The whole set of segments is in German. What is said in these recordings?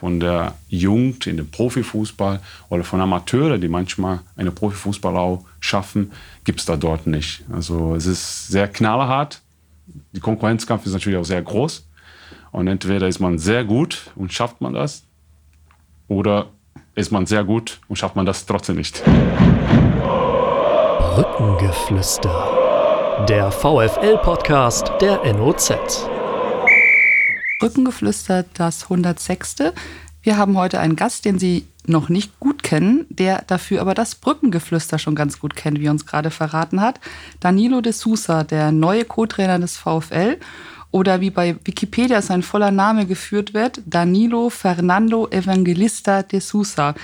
von der Jugend in den Profifußball oder von Amateuren, die manchmal eine Profifußball auch schaffen, gibt es da dort nicht. Also es ist sehr knallhart. Die Konkurrenzkampf ist natürlich auch sehr groß. Und entweder ist man sehr gut und schafft man das, oder ist man sehr gut und schafft man das trotzdem nicht. Brückengeflüster, der VfL-Podcast der NOZ. Brückengeflüster, das 106. Wir haben heute einen Gast, den Sie noch nicht gut kennen, der dafür aber das Brückengeflüster schon ganz gut kennt, wie er uns gerade verraten hat. Danilo de Sousa, der neue Co-Trainer des VfL. Oder wie bei Wikipedia sein voller Name geführt wird, Danilo Fernando Evangelista de Sousa.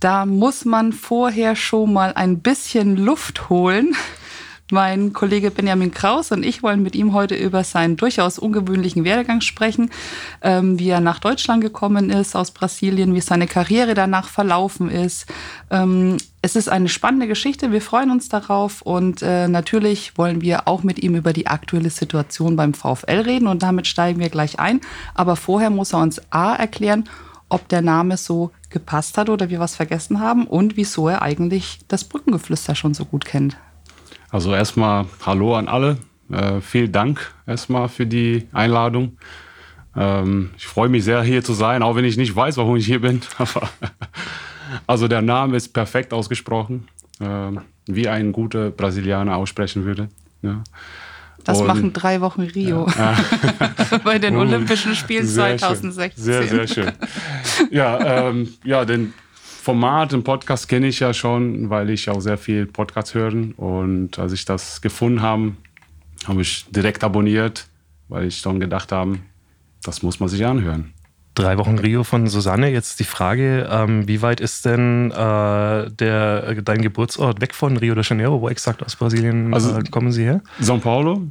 Da muss man vorher schon mal ein bisschen Luft holen. Mein Kollege Benjamin Kraus und ich wollen mit ihm heute über seinen durchaus ungewöhnlichen Werdegang sprechen, wie er nach Deutschland gekommen ist, aus Brasilien, wie seine Karriere danach verlaufen ist. Es ist eine spannende Geschichte, wir freuen uns darauf und natürlich wollen wir auch mit ihm über die aktuelle Situation beim VfL reden und damit steigen wir gleich ein. Aber vorher muss er uns erklären, ob der Name so gepasst hat oder wir was vergessen haben und wieso er eigentlich das Brückengeflüster schon so gut kennt. Also erstmal Hallo an alle. Vielen Dank erstmal für die Einladung. Ich freue mich sehr, hier zu sein, auch wenn ich nicht weiß, warum ich hier bin. Aber also der Name ist perfekt ausgesprochen, wie ein guter Brasilianer aussprechen würde. Ja. Das machen 3 Wochen Rio bei den Olympischen Spielen 2016. Sehr, sehr schön. Ja, den Format und Podcast kenne ich ja schon, weil ich auch sehr viel Podcast höre. Und als ich das gefunden habe, habe ich direkt abonniert, weil ich dann gedacht habe, das muss man sich anhören. 3 Wochen Rio von Susanne. Jetzt die Frage, wie weit ist denn dein Geburtsort weg von Rio de Janeiro? Wo exakt aus Brasilien kommen Sie her? São Paulo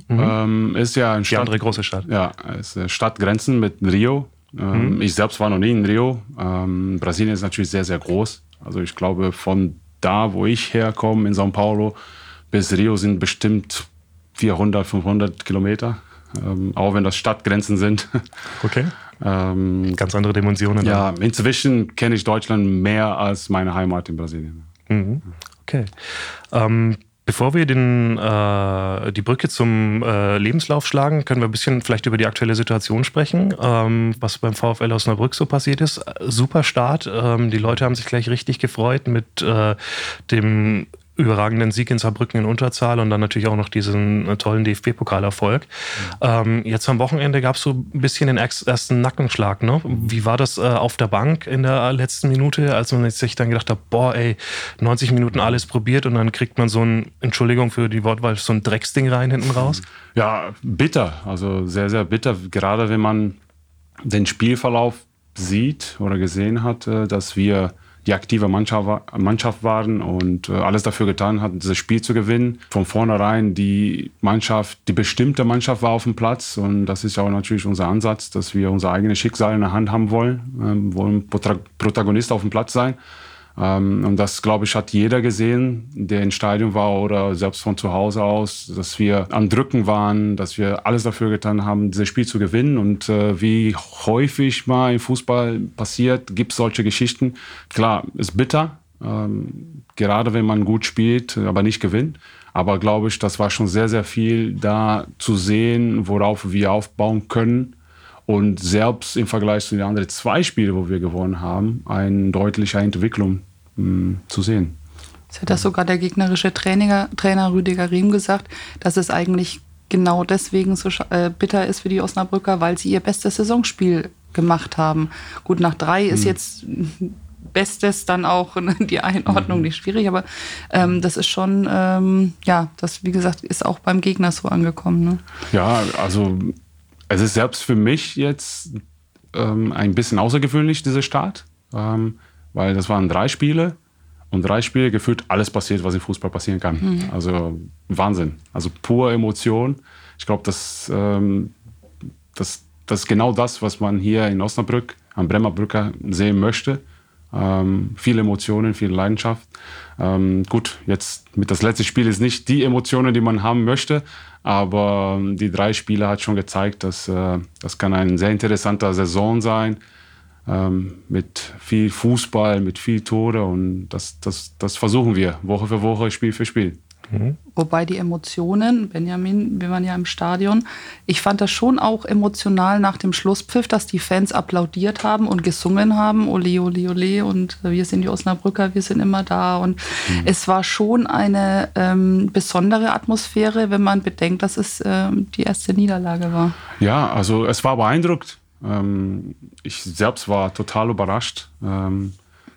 ist ja eine Stadt, andere große Stadt. Ja, ist Stadtgrenzen mit Rio. Ich selbst war noch nie in Rio. Brasilien ist natürlich sehr, sehr groß. Also ich glaube, von da, wo ich herkomme, in São Paulo, bis Rio sind bestimmt 400, 500 Kilometer. Auch wenn das Stadtgrenzen sind. Okay. Ganz andere Dimensionen. Ja, dann. Inzwischen kenne ich Deutschland mehr als meine Heimat in Brasilien. Mhm. Okay. Bevor wir die Brücke zum Lebenslauf schlagen, können wir ein bisschen vielleicht über die aktuelle Situation sprechen, was beim VfL Osnabrück so passiert ist. Super Start, die Leute haben sich gleich richtig gefreut mit dem überragenden Sieg in Saarbrücken in Unterzahl und dann natürlich auch noch diesen tollen DFB-Pokalerfolg. Jetzt am Wochenende gab es so ein bisschen den ersten Nackenschlag. Ne? Wie war das auf der Bank in der letzten Minute, als man sich dann gedacht hat, 90 Minuten alles probiert und dann kriegt man so ein, Entschuldigung für die Wortwahl, so ein Drecksding rein hinten raus? Ja, bitter. Also sehr, sehr bitter. Gerade wenn man den Spielverlauf sieht oder gesehen hat, dass wir die aktive Mannschaft waren und alles dafür getan hat, dieses Spiel zu gewinnen. Von vornherein die bestimmte Mannschaft war auf dem Platz und das ist ja auch natürlich unser Ansatz, dass wir unser eigenes Schicksal in der Hand haben wollen, wollen Protagonist auf dem Platz sein. Und das, glaube ich, hat jeder gesehen, der im Stadion war oder selbst von zu Hause aus, dass wir am Drücken waren, dass wir alles dafür getan haben, dieses Spiel zu gewinnen. Und wie häufig mal im Fußball passiert, gibt es solche Geschichten. Klar, ist bitter, gerade wenn man gut spielt, aber nicht gewinnt. Aber glaube ich, das war schon sehr, sehr viel da zu sehen, worauf wir aufbauen können. Und selbst im Vergleich zu den anderen 2 Spielen, wo wir gewonnen haben, eine deutliche Entwicklung zu sehen. Das hat das sogar der gegnerische Trainer Rüdiger Riem gesagt, dass es eigentlich genau deswegen so bitter ist für die Osnabrücker, weil sie ihr bestes Saisonspiel gemacht haben. Gut, nach 3 ist jetzt Bestes dann auch die Einordnung nicht schwierig, aber das ist schon, das, wie gesagt, ist auch beim Gegner so angekommen. Ne? Ja, also es ist selbst für mich jetzt ein bisschen außergewöhnlich, dieser Start, weil das waren 3 Spiele und 3 Spiele gefühlt alles passiert, was im Fußball passieren kann. Mhm. Also Wahnsinn, also pure Emotion. Ich glaube, das ist genau das, was man hier in Osnabrück am Bremerbrücke sehen möchte. Viele Emotionen, viel Leidenschaft. Gut, jetzt mit das letzte Spiel ist nicht die Emotionen, die man haben möchte, aber die 3 Spiele hat schon gezeigt, dass das kann eine sehr interessante Saison sein. mit viel Fußball, mit viel Tode, und das versuchen wir Woche für Woche, Spiel für Spiel. Mhm. Wobei die Emotionen, Benjamin, wir waren ja im Stadion, ich fand das schon auch emotional nach dem Schlusspfiff, dass die Fans applaudiert haben und gesungen haben, ole, ole, ole, und wir sind die Osnabrücker, wir sind immer da, und es war schon eine besondere Atmosphäre, wenn man bedenkt, dass es die erste Niederlage war. Ja, also es war beeindruckend. Ich selbst war total überrascht.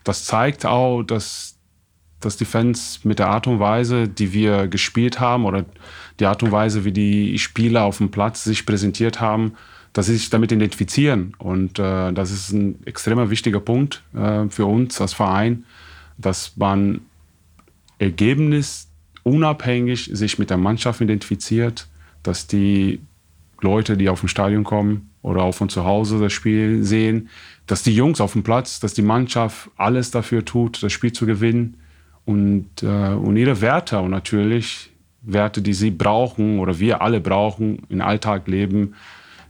Das zeigt auch, dass die Fans mit der Art und Weise, die wir gespielt haben, oder die Art und Weise, wie die Spieler auf dem Platz sich präsentiert haben, dass sie sich damit identifizieren. Und das ist ein extremer wichtiger Punkt für uns als Verein, dass man ergebnisunabhängig sich mit der Mannschaft identifiziert, dass die Leute, die auf dem Stadion kommen oder auch von zu Hause das Spiel sehen, dass die Jungs auf dem Platz, dass die Mannschaft alles dafür tut, das Spiel zu gewinnen. Und ihre Werte, und natürlich Werte, die sie brauchen oder wir alle brauchen im Alltag leben,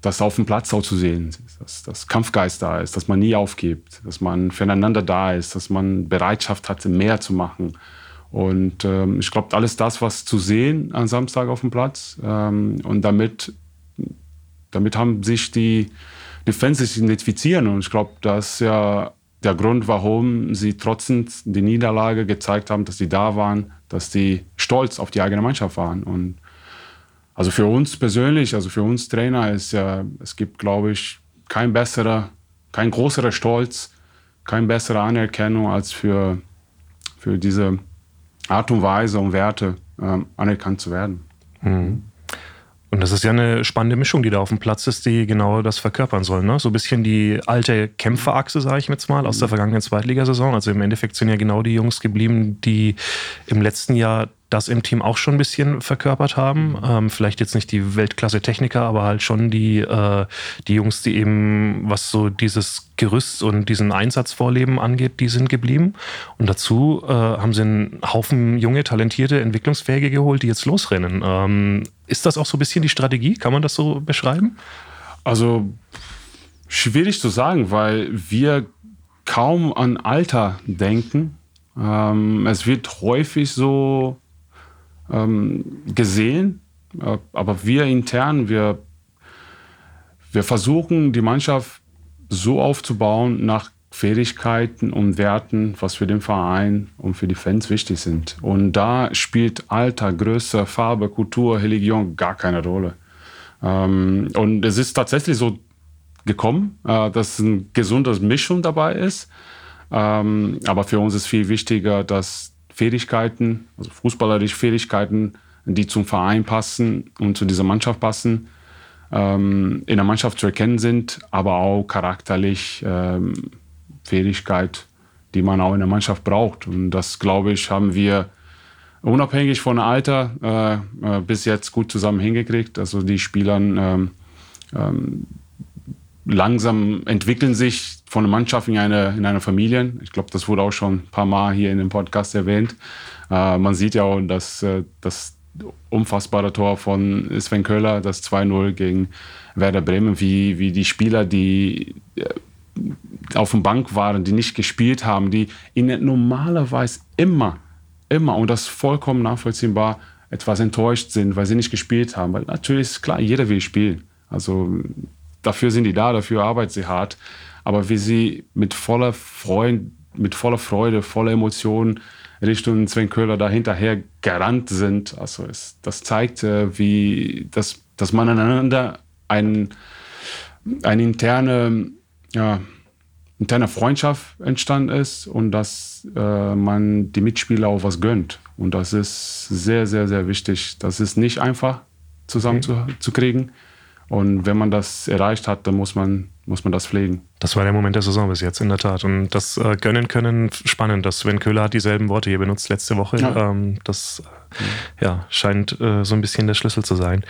dass auf dem Platz auch zu sehen ist, dass Kampfgeist da ist, dass man nie aufgibt, dass man füreinander da ist, dass man Bereitschaft hat, mehr zu machen. Und ich glaube, alles das, was zu sehen am Samstag auf dem Platz, und damit haben sich die Fans sich identifizieren, und ich glaube, dass ja der Grund, warum sie trotzdem die Niederlage gezeigt haben, dass sie da waren, dass sie stolz auf die eigene Mannschaft waren. Und also für uns persönlich, also für uns Trainer, ist ja, es gibt, glaube ich, kein größerer Stolz, keine bessere Anerkennung als für diese Art und Weise und Werte anerkannt zu werden. Mhm. Und das ist ja eine spannende Mischung, die da auf dem Platz ist, die genau das verkörpern soll, ne? So ein bisschen die alte Kämpferachse, sage ich jetzt mal, aus der vergangenen Zweitligasaison. Also im Endeffekt sind ja genau die Jungs geblieben, die im letzten Jahr das im Team auch schon ein bisschen verkörpert haben. Vielleicht jetzt nicht die Weltklasse-Techniker, aber halt schon die Jungs, die eben, was so dieses Gerüst und diesen Einsatz vorleben angeht, die sind geblieben. Und dazu haben sie einen Haufen junge, talentierte, entwicklungsfähige geholt, die jetzt losrennen. Ist das auch so ein bisschen die Strategie? Kann man das so beschreiben? Also schwierig zu sagen, weil wir kaum an Alter denken. Es wird häufig so gesehen, aber wir intern, wir versuchen, die Mannschaft so aufzubauen nach Fähigkeiten und Werten, was für den Verein und für die Fans wichtig sind. Und da spielt Alter, Größe, Farbe, Kultur, Religion gar keine Rolle. Und es ist tatsächlich so gekommen, dass eine gesunde Mischung dabei ist. Aber für uns ist viel wichtiger, dass Fähigkeiten, also fußballerische Fähigkeiten, die zum Verein passen und zu dieser Mannschaft passen, in der Mannschaft zu erkennen sind, aber auch charakterlich Fähigkeit, die man auch in der Mannschaft braucht. Und das, glaube ich, haben wir unabhängig von Alter bis jetzt gut zusammen hingekriegt. Also die Spieler langsam entwickeln sich von der Mannschaft in eine Familie. Ich glaube, das wurde auch schon ein paar Mal hier in dem Podcast erwähnt. Man sieht ja auch, dass das unfassbare Tor von Sven Köhler, das 2-0 gegen Werder Bremen, wie die Spieler, die auf der Bank waren, die nicht gespielt haben, die ihnen normalerweise immer, und das vollkommen nachvollziehbar, etwas enttäuscht sind, weil sie nicht gespielt haben. Weil natürlich ist klar, jeder will spielen. Also dafür sind die da, dafür arbeiten sie hart. Aber wie sie mit voller Freude, voller Emotionen Richtung Sven Köhler da hinterher gerannt sind. Also das zeigt, dass man einander eine interne Freundschaft entstanden ist und dass man die Mitspieler auch was gönnt. Und das ist sehr, sehr, sehr wichtig. Das ist nicht einfach zusammen zu kriegen. Und wenn man das erreicht hat, dann muss man das pflegen. Das war der Moment der Saison bis jetzt, in der Tat. Und das gönnen können, spannend, dass Sven Köhler hat dieselben Worte hier benutzt letzte Woche. Ja. Das scheint so ein bisschen der Schlüssel zu sein.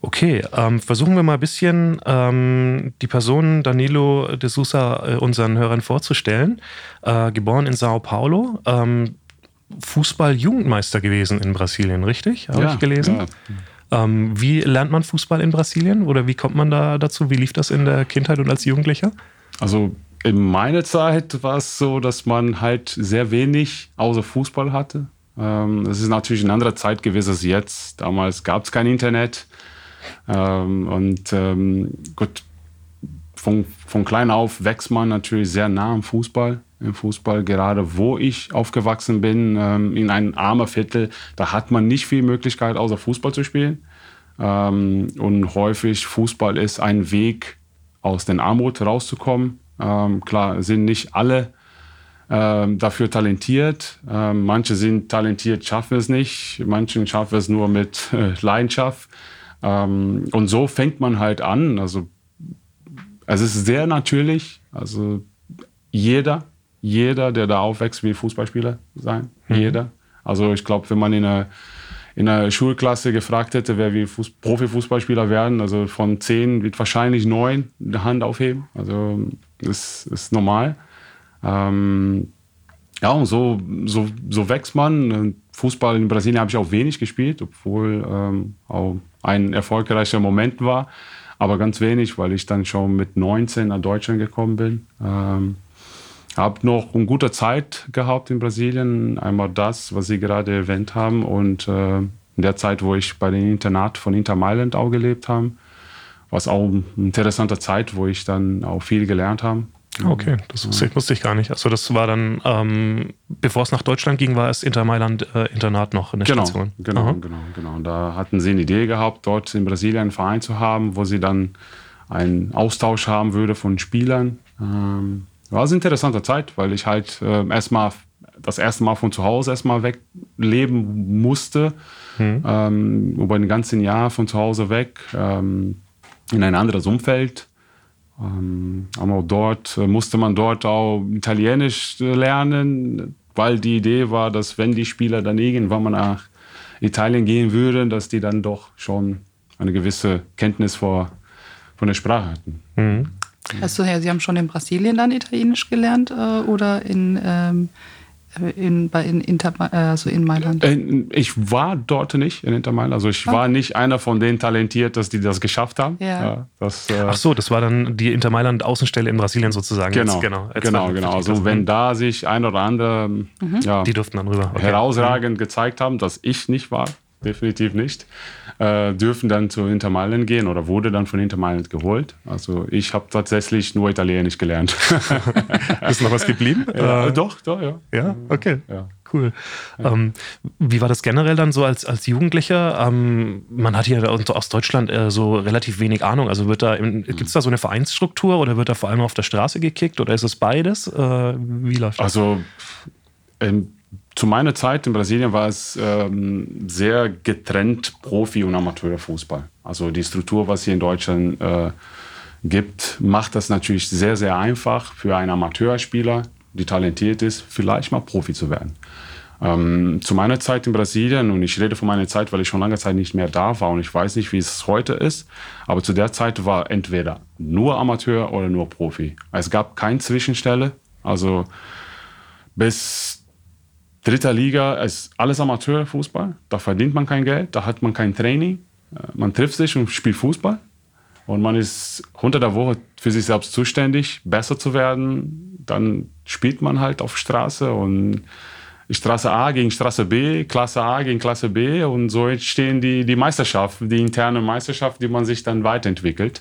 Okay, versuchen wir mal ein bisschen die Person Danilo de Sousa unseren Hörern vorzustellen. Geboren in São Paulo, Fußball-Jugendmeister gewesen in Brasilien, richtig? Habe ich gelesen? Ja. Wie lernt man Fußball in Brasilien oder wie kommt man da dazu? Wie lief das in der Kindheit und als Jugendlicher? Also In meiner Zeit war es so, dass man halt sehr wenig außer Fußball hatte. Das ist natürlich eine andere Zeit gewesen als jetzt. Damals gab es kein Internet. Gut, von klein auf wächst man natürlich sehr nah am Fußball. Im Fußball, gerade wo ich aufgewachsen bin, in einem armen Viertel, da hat man nicht viel Möglichkeit, außer Fußball zu spielen. Und häufig Fußball ist ein Weg, aus den Armut rauszukommen. Klar, sind nicht alle dafür talentiert. Manche sind talentiert, schaffen es nicht. Manche schaffen es nur mit Leidenschaft. Und so fängt man halt an. Also es ist sehr natürlich. Also jeder, der da aufwächst, will Fußballspieler sein. Mhm. Jeder. Also ich glaube, wenn man in einer Schulklasse gefragt hätte, wer will Profifußballspieler werden, also von 10 wird wahrscheinlich 9 die Hand aufheben. Also das ist normal. Und so wächst man. Fußball in Brasilien habe ich auch wenig gespielt, obwohl auch ein erfolgreicher Moment war. Aber ganz wenig, weil ich dann schon mit 19 nach Deutschland gekommen bin. Habe noch eine gute Zeit gehabt in Brasilien. Einmal das, was Sie gerade erwähnt haben. Und in der Zeit, wo ich bei dem Internat von Inter Mailand auch gelebt habe, war es auch eine interessante Zeit, wo ich dann auch viel gelernt habe. Okay, das wusste ich gar nicht. Also das war dann, bevor es nach Deutschland ging, war es Inter Mailand Internat noch in der Station. Genau. Da hatten sie eine Idee gehabt, dort in Brasilien einen Verein zu haben, wo sie dann einen Austausch haben würde von Spielern. War es eine interessante Zeit, weil ich halt das erste Mal von zu Hause wegleben musste. Über ein ganzes Jahr von zu Hause weg, in ein anderes Umfeld. Aber dort musste man auch Italienisch lernen, weil die Idee war, dass wenn die Spieler dann irgendwann mal nach Italien gehen würden, dass die dann doch schon eine gewisse Kenntnis von der Sprache hatten. Mhm. Also, Sie haben schon in Brasilien dann Italienisch gelernt oder in Mailand? Ich war dort nicht in Inter Mailand. Also ich war nicht einer von denen talentiert, dass die das geschafft haben. Ja. Ach so, das war dann die Inter Mailand Außenstelle in Brasilien sozusagen. Genau. Also wenn da sich ein oder andere die durften dann rüber. Okay. Herausragend gezeigt haben, dass ich nicht war, definitiv nicht, dürfen dann zu Inter Mailand gehen oder wurde dann von Inter Mailand geholt. Also ich habe tatsächlich nur Italienisch gelernt. Ist noch was geblieben? Ja, doch, ja. Ja, okay. Ja. Cool. Ja. Wie war das generell dann so als Jugendlicher? Man hat hier aus Deutschland so relativ wenig Ahnung. Also gibt es da so eine Vereinsstruktur oder wird da vor allem auf der Straße gekickt oder ist es beides? Wie läuft das? Also zu meiner Zeit in Brasilien war es sehr getrennt Profi- und Amateurfußball. Also die Struktur, was hier in Deutschland gibt, macht das natürlich sehr, sehr einfach für einen Amateurspieler, der talentiert ist, vielleicht mal Profi zu werden. Zu meiner Zeit in Brasilien, und ich rede von meiner Zeit, weil ich schon lange Zeit nicht mehr da war und ich weiß nicht, wie es heute ist, aber zu der Zeit war entweder nur Amateur oder nur Profi. Es gab keine Zwischenstelle, also bis dritter Liga ist alles Amateurfußball. Da verdient man kein Geld, da hat man kein Training. Man trifft sich und spielt Fußball. Und man ist unter der Woche für sich selbst zuständig, besser zu werden. Dann spielt man halt auf Straße und Straße A gegen Straße B, Klasse A gegen Klasse B. Und so entstehen die Meisterschaften, die interne Meisterschaft, die man sich dann weiterentwickelt.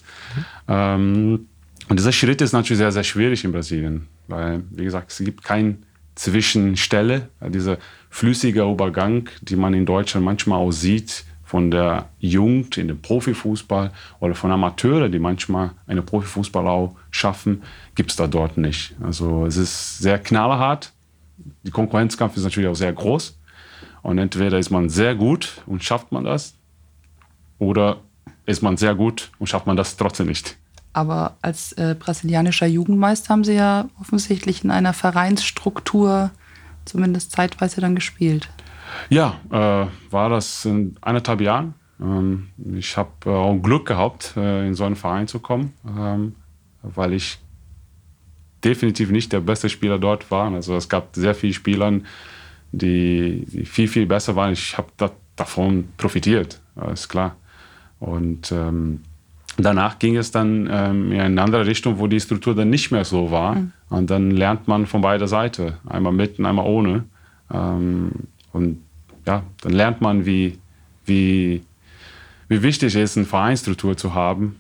Und dieser Schritt ist natürlich sehr, sehr schwierig in Brasilien. Weil, wie gesagt, es gibt kein Zwischenstelle, dieser flüssige Übergang, die man in Deutschland manchmal auch sieht, von der Jugend in den Profifußball oder von Amateuren, die manchmal eine Profifußball auch schaffen, gibt es da dort nicht. Also es ist sehr knallhart, die Konkurrenzkampf ist natürlich auch sehr groß und entweder ist man sehr gut und schafft man das oder ist man sehr gut und schafft man das trotzdem nicht. Aber als brasilianischer Jugendmeister haben Sie ja offensichtlich in einer Vereinsstruktur zumindest zeitweise dann gespielt. Ja, war das in 1,5 Jahren. Ich habe auch Glück gehabt, in so einen Verein zu kommen, weil ich definitiv nicht der beste Spieler dort war. Also es gab sehr viele Spieler, die viel, viel besser waren. Ich habe davon profitiert, ist klar. Und Danach ging es dann in eine andere Richtung, wo die Struktur dann nicht mehr so war. Mhm. Und dann lernt man von beider Seite, einmal mit und einmal ohne. Und ja, dann lernt man, wie wichtig es ist, eine Vereinsstruktur zu haben.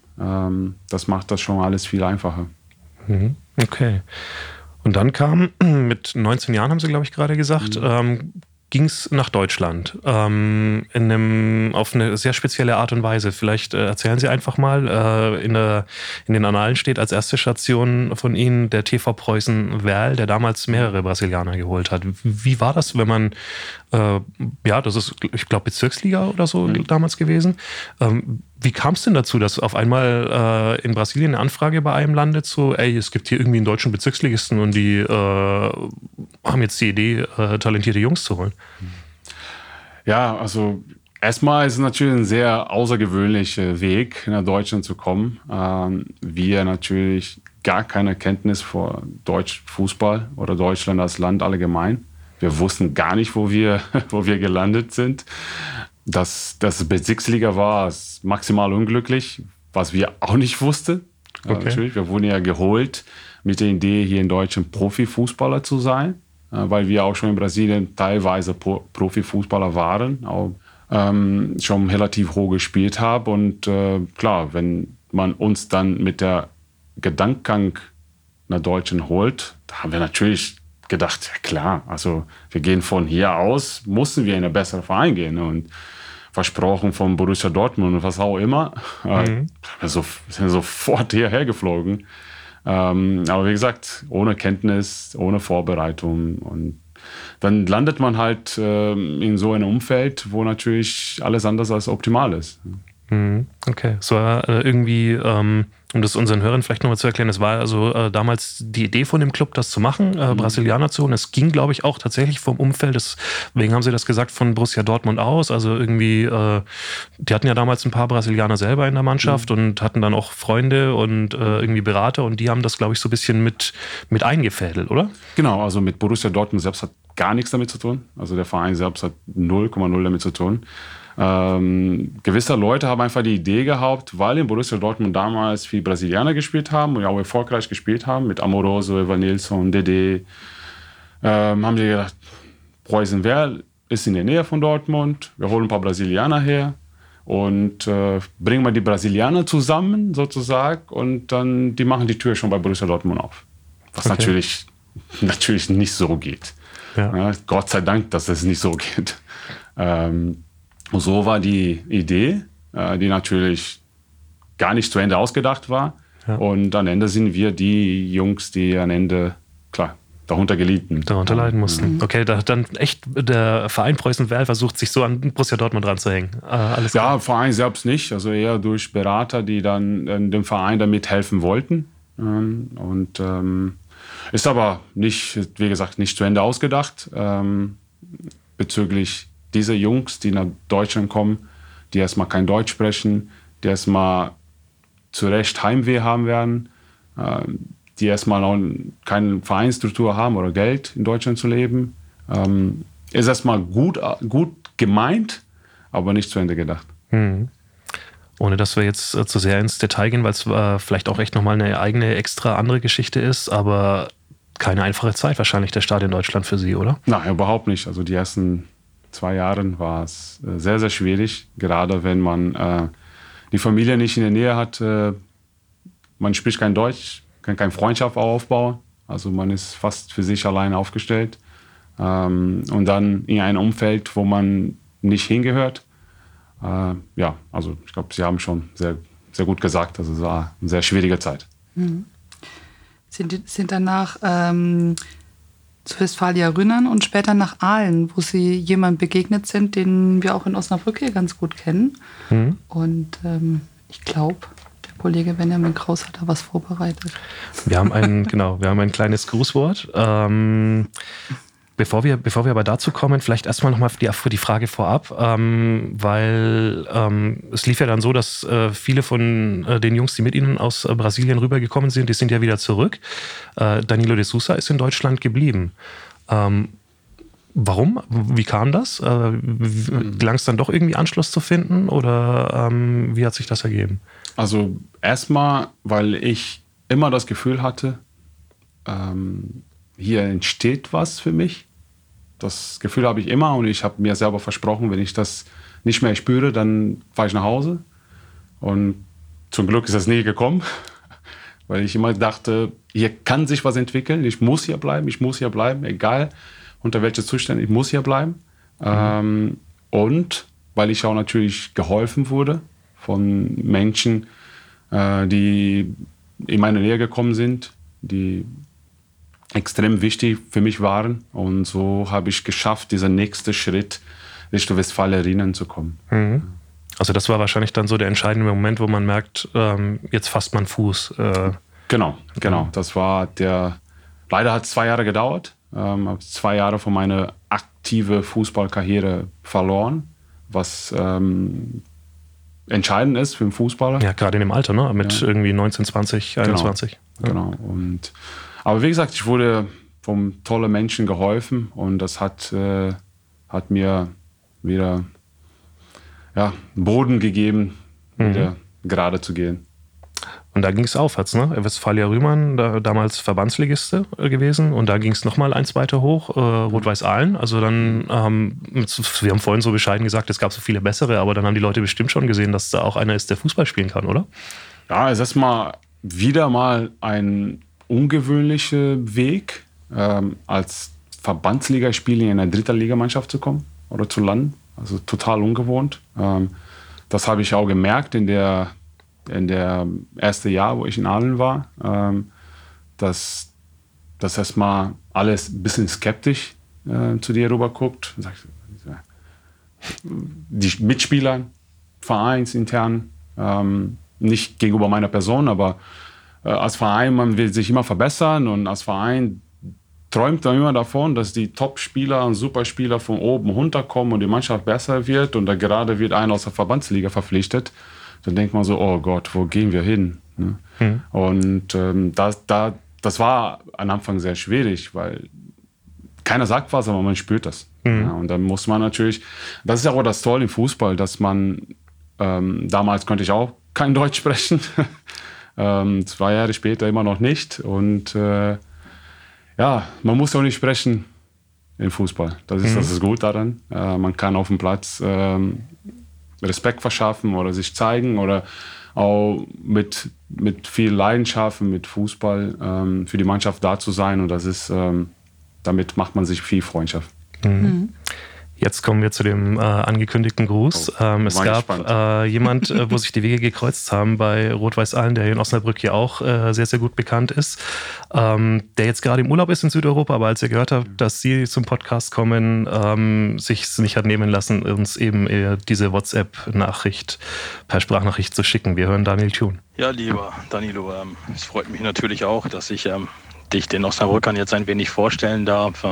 Das macht das schon alles viel einfacher. Mhm. Okay. Und dann kam, mit 19 Jahren haben Sie, glaube ich, gerade gesagt, ging es nach Deutschland auf eine sehr spezielle Art und Weise. Vielleicht erzählen Sie einfach mal, in den Annalen steht als erste Station von Ihnen der TV Preußen Werl, der damals mehrere Brasilianer geholt hat. Wie war das, wenn man, das ist, ich glaube, Bezirksliga oder so damals gewesen. Wie kam es denn dazu, dass auf einmal in Brasilien eine Anfrage bei einem landet, so, es gibt hier irgendwie einen deutschen Bezirksligisten und die haben jetzt die Idee, talentierte Jungs zu holen? Ja, also erstmal ist es natürlich ein sehr außergewöhnlicher Weg, nach Deutschland zu kommen. Wir natürlich gar keine Kenntnis vor deutschem Fußball oder Deutschland als Land allgemein. Wir wussten gar nicht, wo wir gelandet sind. Dass Bezirksliga war, ist maximal unglücklich, was wir auch nicht wussten. Okay. Natürlich, wir wurden ja geholt mit der Idee, hier in Deutschland Profifußballer zu sein, weil wir auch schon in Brasilien teilweise Profifußballer waren, auch schon relativ hoch gespielt haben. Und klar, wenn man uns dann mit der Gedankengang nach Deutschland holt, da haben wir natürlich gedacht, ja klar, also wir gehen von hier aus, mussten wir in einen besseren Verein gehen. Und versprochen von Borussia Dortmund und was auch immer, sind sofort hierher geflogen. Aber wie gesagt, ohne Kenntnis, ohne Vorbereitung. Und dann landet man halt in so einem Umfeld, wo natürlich alles anders als optimal ist. Okay, es war irgendwie, um das unseren Hörern vielleicht nochmal zu erklären, es war also damals die Idee von dem Club, das zu machen, Brasilianer zu holen. Es ging, glaube ich, auch tatsächlich vom Umfeld, deswegen haben sie das gesagt, von Borussia Dortmund aus. Also irgendwie, die hatten ja damals ein paar Brasilianer selber in der Mannschaft und hatten dann auch Freunde und irgendwie Berater und die haben das, glaube ich, so ein bisschen mit eingefädelt, oder? Genau, also mit Borussia Dortmund selbst hat gar nichts damit zu tun. Also der Verein selbst hat 0,0 damit zu tun. Gewisse Leute haben einfach die Idee gehabt, weil in Borussia Dortmund damals viel Brasilianer gespielt haben und auch erfolgreich gespielt haben, mit Amoroso, Evangelista, Dede, haben die gedacht, Preußen Werl ist in der Nähe von Dortmund, wir holen ein paar Brasilianer her und bringen wir die Brasilianer zusammen sozusagen und dann die machen die Tür schon bei Borussia Dortmund auf. Was okay. natürlich nicht so geht. Ja. Ja, Gott sei Dank, dass es nicht so geht. Und so war die Idee, die natürlich gar nicht zu Ende ausgedacht war. Ja. Und am Ende sind wir die Jungs, die am Ende, klar, darunter gelitten. Darunter leiden mussten. Okay, dann echt der Verein Preußen Werl versucht, sich so an Borussia Dortmund ranzuhängen. Alles klar. Ja, Verein selbst nicht. Also eher durch Berater, die dann dem Verein damit helfen wollten. Und ist aber nicht, wie gesagt, nicht zu Ende ausgedacht. Bezüglich diese Jungs, die nach Deutschland kommen, die erstmal kein Deutsch sprechen, die erstmal zu Recht Heimweh haben werden, die erstmal auch keine Vereinsstruktur haben oder Geld in Deutschland zu leben, ist erstmal gut gemeint, aber nicht zu Ende gedacht. Mhm. Ohne dass wir jetzt zu sehr ins Detail gehen, weil es vielleicht auch echt nochmal eine eigene, extra andere Geschichte ist, aber keine einfache Zeit wahrscheinlich der Start in Deutschland für Sie, oder? Nein, überhaupt nicht. Also die ersten 2 Jahren war es sehr, sehr schwierig, gerade wenn man die Familie nicht in der Nähe hat. Man spricht kein Deutsch, kann keine Freundschaft aufbauen. Also man ist fast für sich alleine aufgestellt. Und dann in einem Umfeld, wo man nicht hingehört. Ja, also ich glaube, Sie haben schon sehr, sehr gut gesagt, also es war eine sehr schwierige Zeit. Mhm. Sind danach zu Westfalia Rhynern und später nach Ahlen, wo Sie jemandem begegnet sind, den wir auch in Osnabrück hier ganz gut kennen. Mhm. Und ich glaube, der Kollege Benjamin Kraus hat da was vorbereitet. Wir haben ein kleines Grußwort. Bevor wir aber dazu kommen, vielleicht erstmal nochmal die Frage vorab, weil es lief ja dann so, dass viele von den Jungs, die mit Ihnen aus Brasilien rübergekommen sind, die sind ja wieder zurück. Danilo de Sousa ist in Deutschland geblieben. Warum? Wie kam das? Gelang es dann doch irgendwie Anschluss zu finden oder wie hat sich das ergeben? Also erstmal, weil ich immer das Gefühl hatte, hier entsteht was für mich. Das Gefühl habe ich immer und ich habe mir selber versprochen, wenn ich das nicht mehr spüre, dann fahre ich nach Hause. Und zum Glück ist das nie gekommen, weil ich immer dachte, hier kann sich was entwickeln, ich muss hier bleiben, egal unter welchen Zuständen, ich muss hier bleiben. Mhm. Und weil ich auch natürlich geholfen wurde von Menschen, die in meine Nähe gekommen sind, die extrem wichtig für mich waren. Und so habe ich geschafft, diesen nächsten Schritt Richtung Westfalia Rhynern zu kommen. Mhm. Also das war wahrscheinlich dann so der entscheidende Moment, wo man merkt, jetzt fasst man Fuß. Genau. Das war der. Leider hat es 2 Jahre gedauert. Ich habe 2 Jahre von meiner aktiven Fußballkarriere verloren, was entscheidend ist für einen Fußballer. Ja, gerade in dem Alter, ne? Mit irgendwie 19, 20, 21. Genau. Aber wie gesagt, ich wurde von tollen Menschen geholfen und das hat mir wieder Boden gegeben, wieder gerade zu gehen. Und da ging es aufwärts, ne? Westfalia Rhynern, damals Verbandsligiste gewesen. Und da ging es nochmal 1 weiter hoch, Rot-Weiß Ahlen. Also dann, wir haben vorhin so bescheiden gesagt, es gab so viele bessere, aber dann haben die Leute bestimmt schon gesehen, dass da auch einer ist, der Fußball spielen kann, oder? Ja, es ist wieder mal ein ungewöhnlicher Weg, als Verbandsligaspieler in eine Drittligamannschaft zu kommen oder zu landen. Also total ungewohnt. Das habe ich auch gemerkt in der ersten Jahr, wo ich in Ahlen war, dass das erstmal alles ein bisschen skeptisch zu dir rüber guckt. Die Mitspieler, vereinsintern, nicht gegenüber meiner Person, aber als Verein, man will sich immer verbessern und als Verein träumt man immer davon, dass die Top-Spieler und Superspieler von oben runterkommen und die Mannschaft besser wird und da gerade wird einer aus der Verbandsliga verpflichtet. Dann denkt man so, oh Gott, wo gehen wir hin? Ne? Mhm. Und das war am Anfang sehr schwierig, weil keiner sagt was, aber man spürt das. Mhm. Ja, und dann muss man natürlich, das ist ja auch das Tolle im Fußball, dass man, damals konnte ich auch kein Deutsch sprechen, 2 Jahre später immer noch nicht. Und man muss auch nicht sprechen im Fußball. Das ist gut daran. Man kann auf dem Platz Respekt verschaffen oder sich zeigen oder auch mit viel Leidenschaft, mit Fußball für die Mannschaft da zu sein. Und das ist, damit macht man sich viel Freundschaft. Mhm. Jetzt kommen wir zu dem angekündigten Gruß. Es gab jemand, wo sich die Wege gekreuzt haben bei Rot-Weiß Ahlen, der in Osnabrück hier auch sehr, sehr gut bekannt ist, der jetzt gerade im Urlaub ist in Südeuropa, aber als ihr gehört habt, dass Sie zum Podcast kommen, sich's nicht hat nehmen lassen, uns eben diese WhatsApp-Nachricht per Sprachnachricht zu schicken. Wir hören Daniel Thun. Ja, lieber Danilo, es freut mich natürlich auch, dass ich dich den Osnabrückern jetzt ein wenig vorstellen darf.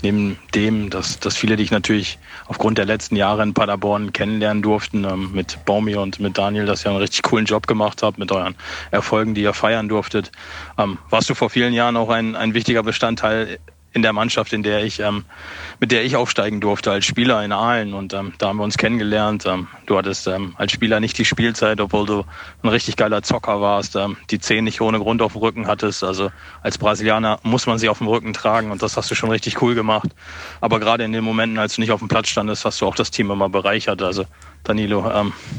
Neben dem, dass viele dich natürlich aufgrund der letzten Jahre in Paderborn kennenlernen durften, mit Baumi und mit Daniel, dass ihr einen richtig coolen Job gemacht habt, mit euren Erfolgen, die ihr feiern durftet. Warst du vor vielen Jahren auch ein wichtiger Bestandteil in der Mannschaft, mit der ich aufsteigen durfte als Spieler in Ahlen. Und da haben wir uns kennengelernt. Du hattest als Spieler nicht die Spielzeit, obwohl du ein richtig geiler Zocker warst, die 10 nicht ohne Grund auf dem Rücken hattest. Also als Brasilianer muss man sie auf dem Rücken tragen und das hast du schon richtig cool gemacht. Aber gerade in den Momenten, als du nicht auf dem Platz standest, hast du auch das Team immer bereichert. Also Danilo,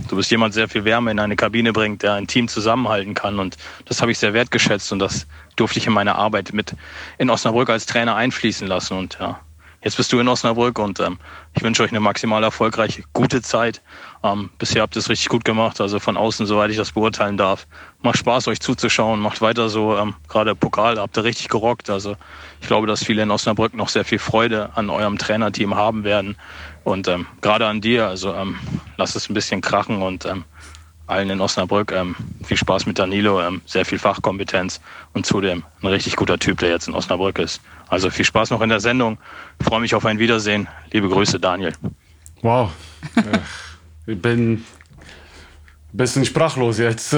du bist jemand, der sehr viel Wärme in eine Kabine bringt, der ein Team zusammenhalten kann. Und das habe ich sehr wertgeschätzt und das durfte ich in meine Arbeit mit in Osnabrück als Trainer einfließen lassen. Und ja, jetzt bist du in Osnabrück und ich wünsche euch eine maximal erfolgreiche, gute Zeit. Bisher habt ihr es richtig gut gemacht, also von außen, soweit ich das beurteilen darf. Macht Spaß, euch zuzuschauen, macht weiter so. Gerade Pokal habt ihr richtig gerockt. Also ich glaube, dass viele in Osnabrück noch sehr viel Freude an eurem Trainerteam haben werden. Und gerade an dir, also lass es ein bisschen krachen und allen in Osnabrück viel Spaß mit Danilo, sehr viel Fachkompetenz und zudem ein richtig guter Typ, der jetzt in Osnabrück ist. Also viel Spaß noch in der Sendung. Ich freue mich auf ein Wiedersehen. Liebe Grüße, Daniel. Wow. Ich bin ein bisschen sprachlos jetzt.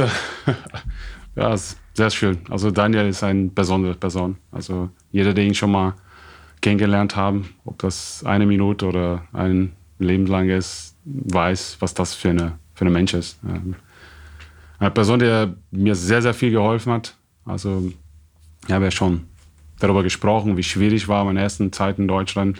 Ja, ist sehr schön. Also Daniel ist eine besondere Person. Also jeder, der ihn schon mal kennengelernt haben, ob das eine Minute oder ein Leben lang ist, weiß, was das für eine Mensch ist. Eine Person, die mir sehr, sehr viel geholfen hat. Also ich habe ja schon darüber gesprochen, wie schwierig war meine ersten Zeit in Deutschland.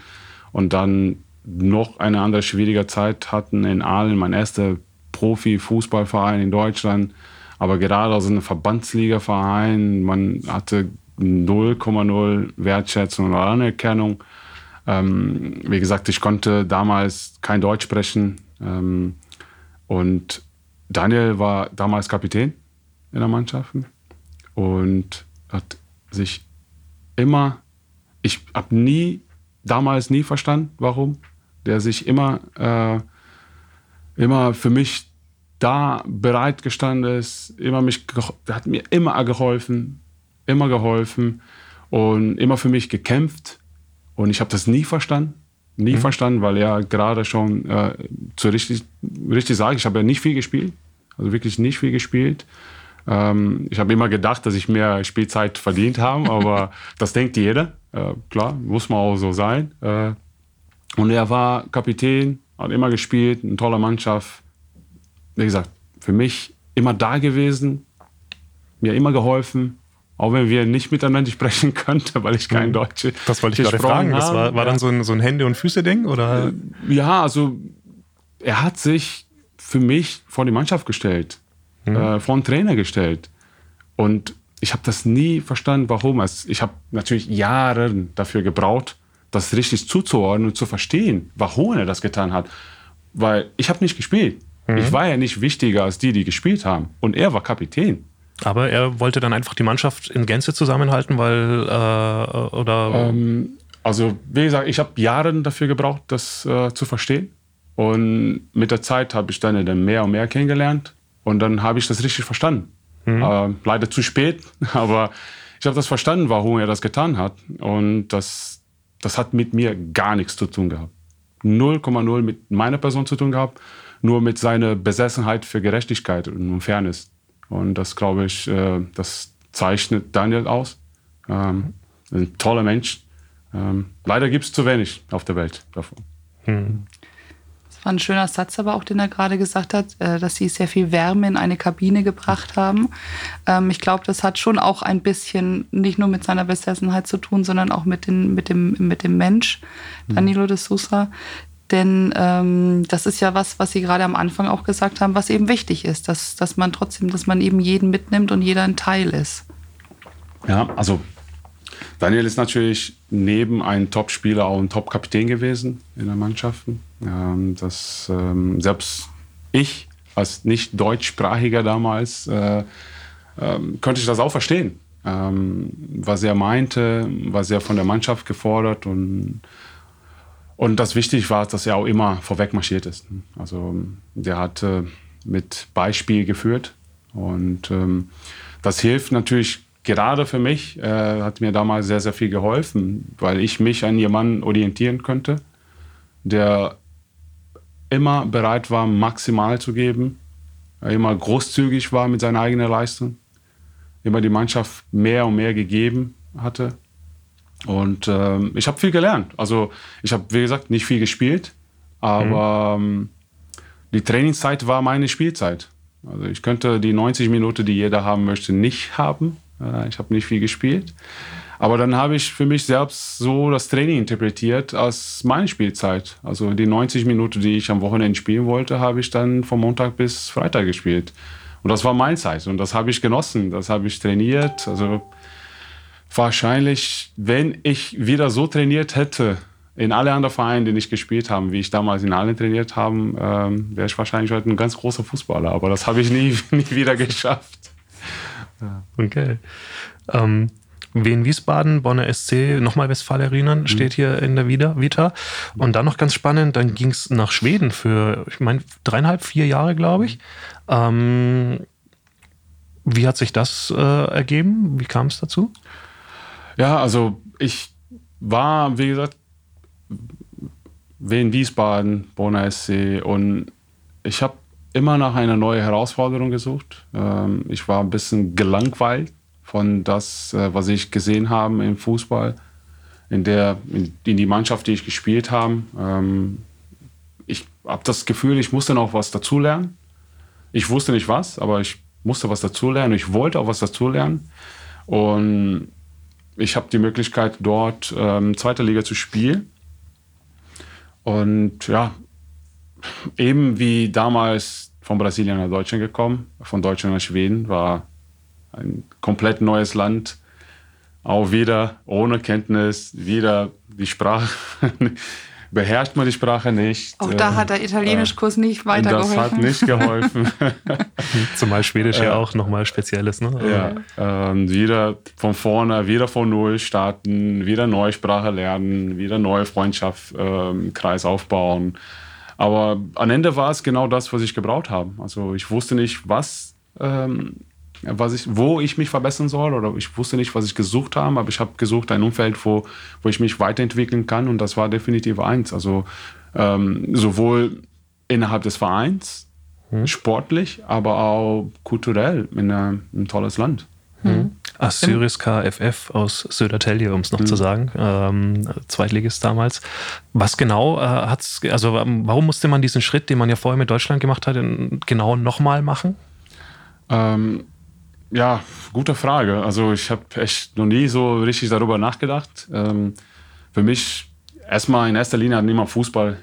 Und dann noch eine andere schwierige Zeit hatten in Ahlen, mein erster Profi-Fußballverein in Deutschland. Aber gerade aus einem Verbandsliga-Verein, man hatte 0,0 Wertschätzung oder Anerkennung. Wie gesagt, ich konnte damals kein Deutsch sprechen. Und Daniel war damals Kapitän in der Mannschaft und hat sich immer, ich habe damals nie verstanden, warum, der sich immer für mich da bereit gestanden ist, hat mir immer geholfen und immer für mich gekämpft. Und ich habe das nie verstanden. Nie verstanden, weil er gerade schon richtig sage, ich habe ja nicht viel gespielt. Also wirklich nicht viel gespielt. Ich habe immer gedacht, dass ich mehr Spielzeit verdient habe, aber das denkt jeder. Klar, muss man auch so sein. Und er war Kapitän, hat immer gespielt, eine tolle Mannschaft. Wie gesagt, für mich immer da gewesen, mir immer geholfen. Auch wenn wir nicht miteinander sprechen könnten, weil ich kein Deutsch gesprochen habe. Das wollte ich gerade fragen. Das war dann so ein Hände- und Füße-Ding? Oder? Ja, also er hat sich für mich vor die Mannschaft gestellt, vor den Trainer gestellt. Und ich habe das nie verstanden, warum. Ich habe natürlich Jahre dafür gebraucht, das richtig zuzuordnen und zu verstehen, warum er das getan hat. Weil ich habe nicht gespielt. Ich war ja nicht wichtiger als die gespielt haben. Und er war Kapitän. Aber er wollte dann einfach die Mannschaft in Gänze zusammenhalten, weil also wie gesagt, ich habe Jahre dafür gebraucht, das zu verstehen. Und mit der Zeit habe ich dann mehr und mehr kennengelernt. Und dann habe ich das richtig verstanden. Leider zu spät, aber ich habe das verstanden, warum er das getan hat. Und das hat mit mir gar nichts zu tun gehabt. 0,0 mit meiner Person zu tun gehabt, nur mit seiner Besessenheit für Gerechtigkeit und Fairness. Und das, glaube ich, das zeichnet Daniel aus. Ein toller Mensch. Leider gibt es zu wenig auf der Welt davon. Das war ein schöner Satz, aber auch, den er gerade gesagt hat, dass sie sehr viel Wärme in eine Kabine gebracht haben. Ich glaube, das hat schon auch ein bisschen nicht nur mit seiner Besessenheit zu tun, sondern auch mit dem Mensch, Danilo de Sousa. Denn das ist ja was Sie gerade am Anfang auch gesagt haben, was eben wichtig ist, dass man eben jeden mitnimmt und jeder ein Teil ist. Ja, also Daniel ist natürlich neben einem Top-Spieler auch ein Top-Kapitän gewesen in der Mannschaft. Selbst ich als nicht deutschsprachiger damals könnte ich das auch verstehen, was er meinte, was er von der Mannschaft gefordert Und das Wichtige war, dass er auch immer vorweg marschiert ist. Also der hat mit Beispiel geführt. Und das hilft natürlich gerade für mich, hat mir damals sehr, sehr viel geholfen, weil ich mich an jemanden orientieren könnte, der immer bereit war, maximal zu geben, immer großzügig war mit seiner eigenen Leistung, immer die Mannschaft mehr und mehr gegeben hatte. Und ich habe viel gelernt. Also ich habe, wie gesagt, nicht viel gespielt, aber die Trainingszeit war meine Spielzeit. Also ich könnte die 90 Minuten, die jeder haben möchte, nicht haben. Ich habe nicht viel gespielt. Aber dann habe ich für mich selbst so das Training interpretiert als meine Spielzeit. Also die 90 Minuten, die ich am Wochenende spielen wollte, habe ich dann von Montag bis Freitag gespielt. Und das war meine Zeit und das habe ich genossen, das habe ich trainiert. Also wahrscheinlich, wenn ich wieder so trainiert hätte, in alle anderen Vereinen, die nicht gespielt haben, wie ich damals in Ahlen trainiert habe, wäre ich wahrscheinlich heute ein ganz großer Fußballer. Aber das habe ich nie wieder geschafft. Okay. Wien Wiesbaden, Bonner SC, nochmal Westfalia Rhynern steht hier in der Vita. Und dann noch ganz spannend, dann ging es nach Schweden für, ich meine, 3,5, 4 Jahre, glaube ich. Wie hat sich das ergeben? Wie kam es dazu? Ja, also ich war, wie gesagt, in Wiesbaden, Bonner SC und ich habe immer nach einer neuen Herausforderung gesucht. Ich war ein bisschen gelangweilt von das, was ich gesehen habe im Fußball, in die Mannschaft, die ich gespielt habe. Ich habe das Gefühl, ich musste noch was dazulernen. Ich wusste nicht was, aber ich musste was dazulernen, ich wollte auch was dazulernen. Und ich habe die Möglichkeit, dort zweite Liga zu spielen. Und ja, eben wie damals von Brasilien nach Deutschland gekommen, von Deutschland nach Schweden, war ein komplett neues Land. Auch wieder ohne Kenntnis, wieder die Sprache. Beherrscht man die Sprache nicht. Auch da hat der Italienischkurs nicht weitergeholfen. Das hat nicht geholfen. Zumal Schwedisch ja auch nochmal Spezielles, ne? Ja, wieder von vorne, wieder von Null starten, wieder neue Sprache lernen, wieder neue Freundschaft, Kreis aufbauen. Aber am Ende war es genau das, was ich gebraucht habe. Also ich wusste nicht, wo ich mich verbessern soll, oder ich wusste nicht, was ich gesucht habe, aber ich habe gesucht ein Umfeld, wo ich mich weiterentwickeln kann, und das war definitiv eins. Also sowohl innerhalb des Vereins, sportlich, aber auch kulturell in einem tolles Land. Mhm. Assyriska KFF aus Södertälje, um es noch zu sagen, Zweitligist damals. Was genau warum musste man diesen Schritt, den man ja vorher mit Deutschland gemacht hat, genau nochmal machen? Ja, gute Frage. Also ich habe echt noch nie so richtig darüber nachgedacht. Für mich erstmal in erster Linie hat niemand Fußball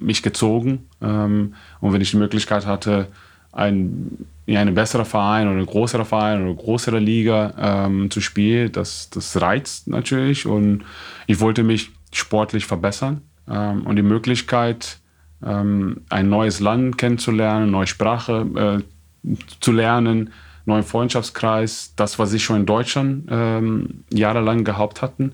mich gezogen. Und wenn ich die Möglichkeit hatte, in einem besseren Verein oder größere Liga zu spielen, das reizt natürlich. Und ich wollte mich sportlich verbessern. Und die Möglichkeit, ein neues Land kennenzulernen, eine neue Sprache zu lernen, neuen Freundschaftskreis, das, was ich schon in Deutschland jahrelang gehabt hatten,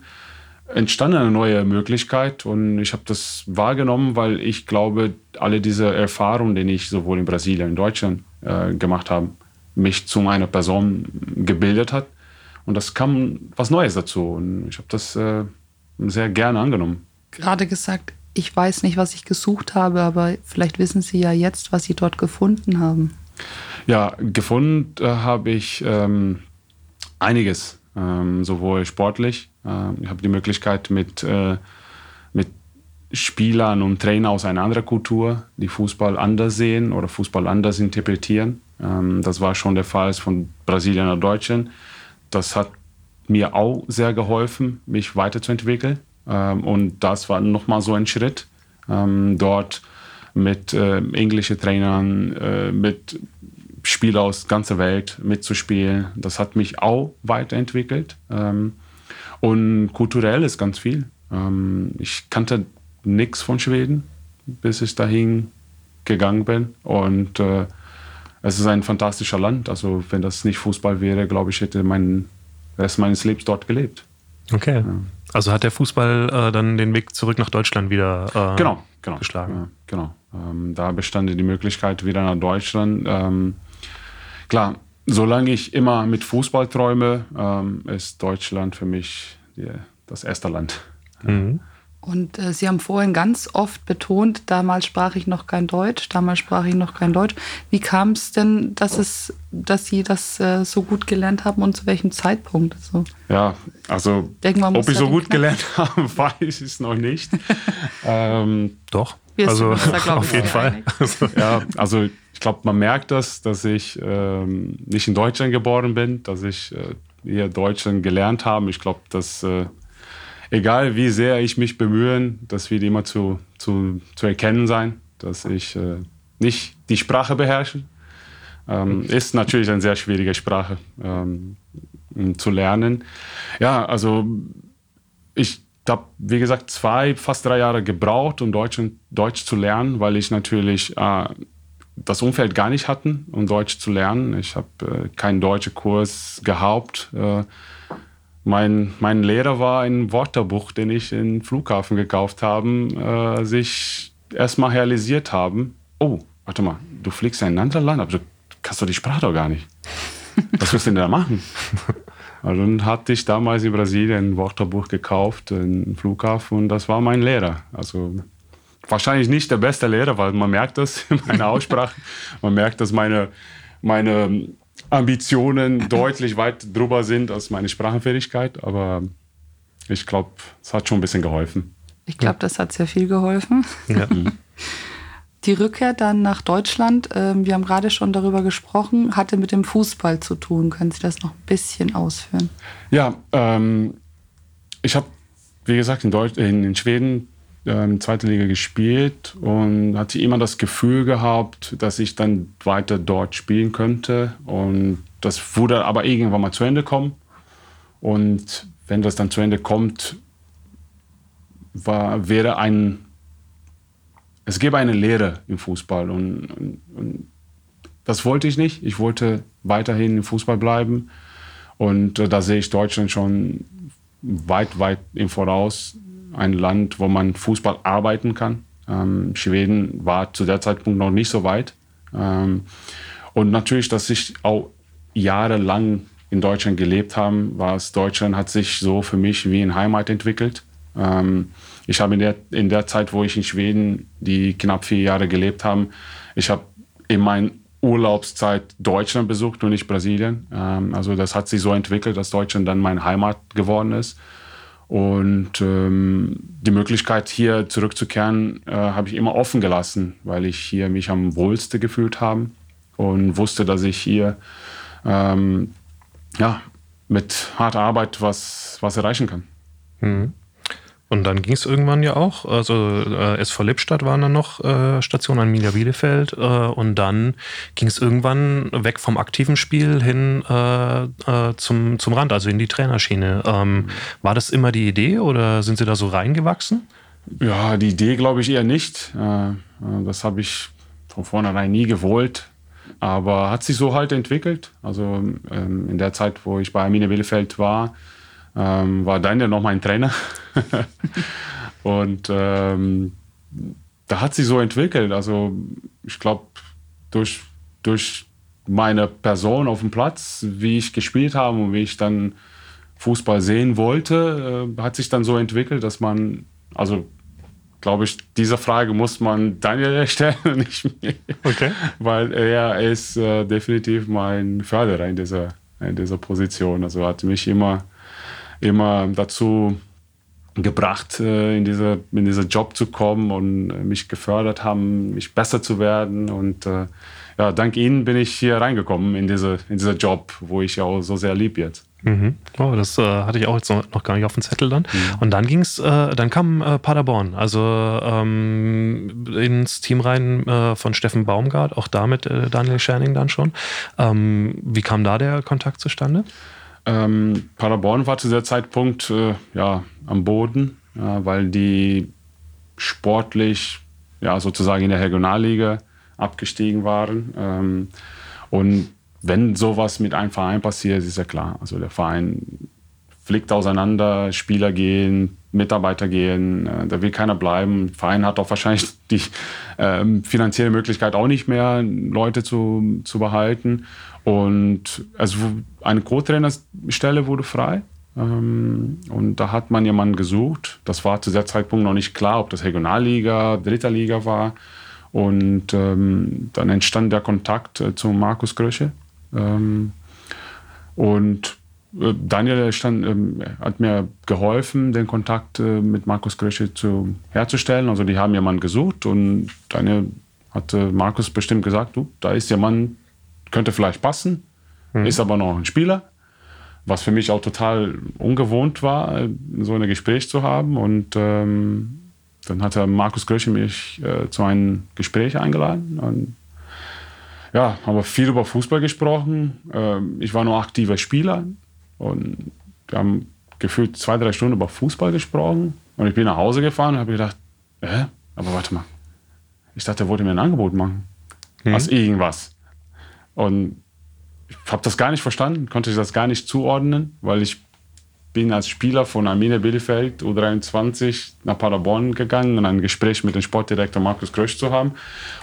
entstand eine neue Möglichkeit, und ich habe das wahrgenommen, weil ich glaube, alle diese Erfahrungen, die ich sowohl in Brasilien, in Deutschland gemacht habe, mich zu meiner Person gebildet hat, und das kam was Neues dazu, und ich habe das sehr gerne angenommen. Gerade gesagt, ich weiß nicht, was ich gesucht habe, aber vielleicht wissen Sie ja jetzt, was Sie dort gefunden haben. Ja, gefunden habe ich einiges, sowohl sportlich. Ich habe die Möglichkeit, mit Spielern und Trainern aus einer anderen Kultur, die Fußball anders sehen oder Fußball anders interpretieren. Das war schon der Fall von Brasilien nach Deutschland. Das hat mir auch sehr geholfen, mich weiterzuentwickeln. Und das war nochmal so ein Schritt, dort mit englischen Trainern, mit Spielern aus der ganzen Welt mitzuspielen. Das hat mich auch weiterentwickelt. Und kulturell ist ganz viel. Ich kannte nichts von Schweden, bis ich dahin gegangen bin. Und es ist ein fantastischer Land. Also wenn das nicht Fußball wäre, glaube ich, hätte den Rest meines Lebens dort gelebt. Okay. Ja. Also hat der Fußball dann den Weg zurück nach Deutschland wieder geschlagen? Ja, genau. Da bestand die Möglichkeit wieder nach Deutschland. Klar, solange ich immer mit Fußball träume, ist Deutschland für mich das erste Land. Mhm. Und Sie haben vorhin ganz oft betont, damals sprach ich noch kein Deutsch. Wie kam es denn, dass Sie das so gut gelernt haben, und zu welchem Zeitpunkt? Also, ja, also ob ich so gut gelernt habe, weiß ich es noch nicht. Doch, auf jeden Fall. Ja, also ich glaube, man merkt das, dass ich nicht in Deutschland geboren bin, dass ich hier Deutschland gelernt habe. Ich glaube, dass... egal wie sehr ich mich bemühe, das wird immer zu erkennen sein, dass ich nicht die Sprache beherrsche. Ist natürlich eine sehr schwierige Sprache zu lernen. Ja, also ich habe, wie gesagt, fast 3 Jahre gebraucht, um Deutsch zu lernen, weil ich natürlich das Umfeld gar nicht hatte, um Deutsch zu lernen. Ich habe keinen deutschen Kurs gehabt. Mein Lehrer war ein Wörterbuch, den ich im Flughafen gekauft habe, sich erstmal realisiert haben. Oh, warte mal, du fliegst in ein anderes Land, aber du kannst doch die Sprache doch gar nicht. Was willst du denn da machen? Also dann hatte ich damals in Brasilien ein Wörterbuch gekauft, im Flughafen, und das war mein Lehrer. Also wahrscheinlich nicht der beste Lehrer, weil man merkt das in meiner Aussprache. Man merkt, dass meine Ambitionen deutlich weit drüber sind als meine Sprachfähigkeit, aber ich glaube, es hat schon ein bisschen geholfen. Ich glaube, das hat sehr viel geholfen. Ja. Die Rückkehr dann nach Deutschland, wir haben gerade schon darüber gesprochen, hatte mit dem Fußball zu tun. Können Sie das noch ein bisschen ausführen? Ja, ich habe, wie gesagt, in Schweden zweite Liga gespielt und hatte immer das Gefühl gehabt, dass ich dann weiter dort spielen könnte. Und das würde aber irgendwann mal zu Ende kommen. Und wenn das dann zu Ende kommt, es gäbe eine Lehre im Fußball und das wollte ich nicht. Ich wollte weiterhin im Fußball bleiben und da sehe ich Deutschland schon weit, weit im Voraus. Ein Land, wo man Fußball arbeiten kann. Schweden war zu der Zeitpunkt noch nicht so weit. Und natürlich, dass ich auch jahrelang in Deutschland gelebt habe, Deutschland hat sich so für mich wie in Heimat entwickelt. Ich habe in der Zeit, wo ich in Schweden die knapp 4 Jahre gelebt habe, ich habe in meiner Urlaubszeit Deutschland besucht und nicht Brasilien. Also das hat sich so entwickelt, dass Deutschland dann meine Heimat geworden ist. Und die Möglichkeit, hier zurückzukehren, habe ich immer offen gelassen, weil ich hier mich am wohlsten gefühlt habe und wusste, dass ich hier mit harter Arbeit was erreichen kann. Mhm. Und dann ging es irgendwann ja auch, also SV Lippstadt waren dann noch Station, Arminia Bielefeld und dann ging es irgendwann weg vom aktiven Spiel hin zum Rand, also in die Trainerschiene. War das immer die Idee oder sind Sie da so reingewachsen? Ja, die Idee glaube ich eher nicht. Das habe ich von vornherein nie gewollt, aber hat sich so halt entwickelt. Also in der Zeit, wo ich bei Arminia Bielefeld war Daniel noch mein Trainer. Und da hat sich so entwickelt. Also ich glaube, durch meine Person auf dem Platz, wie ich gespielt habe und wie ich dann Fußball sehen wollte, hat sich dann so entwickelt, dass man, also glaube ich, diese Frage muss man Daniel stellen, nicht mir. Okay. Weil er ist definitiv mein Förderer in dieser Position. Also hat mich immer dazu gebracht, in dieser Job zu kommen und mich gefördert haben, mich besser zu werden. Und dank Ihnen bin ich hier reingekommen in dieser Job, wo ich ja auch so sehr lieb jetzt. Mhm. Oh, das hatte ich auch jetzt noch gar nicht auf dem Zettel dann. Mhm. Und dann kam Paderborn, also ins Team rein von Steffen Baumgart, auch da mit Daniel Scherning dann schon. Wie kam da der Kontakt zustande? Paderborn war zu der Zeitpunkt am Boden, weil die sportlich sozusagen in der Regionalliga abgestiegen waren. Und wenn sowas mit einem Verein passiert, ist ja klar. Also der Verein fliegt auseinander, Spieler gehen, Mitarbeiter gehen, da will keiner bleiben. Der Verein hat auch wahrscheinlich die finanzielle Möglichkeit auch nicht mehr, Leute zu behalten. Und also eine Co-Trainerstelle wurde frei und da hat man jemanden gesucht. Das war zu der Zeitpunkt noch nicht klar, ob das Regionalliga, Dritter Liga war. Und dann entstand der Kontakt zu Markus Krösche. Und Daniel hat mir geholfen, den Kontakt mit Markus Krösche herzustellen. Also die haben jemanden gesucht und Daniel hatte Markus bestimmt gesagt, du, da ist jemand, könnte vielleicht passen, ist aber noch ein Spieler, was für mich auch total ungewohnt war, so ein Gespräch zu haben. Und dann hat Markus Krösche mich zu einem Gespräch eingeladen. Und, haben wir viel über Fußball gesprochen. Ich war nur aktiver Spieler und wir haben gefühlt 2-3 Stunden über Fußball gesprochen. Und ich bin nach Hause gefahren und habe gedacht, aber warte mal, ich dachte, er wollte mir ein Angebot machen. Aus irgendwas. Und ich habe das gar nicht verstanden, konnte ich das gar nicht zuordnen, weil ich bin als Spieler von Arminia Bielefeld U23 nach Paderborn gegangen, um ein Gespräch mit dem Sportdirektor Markus Krösch zu haben.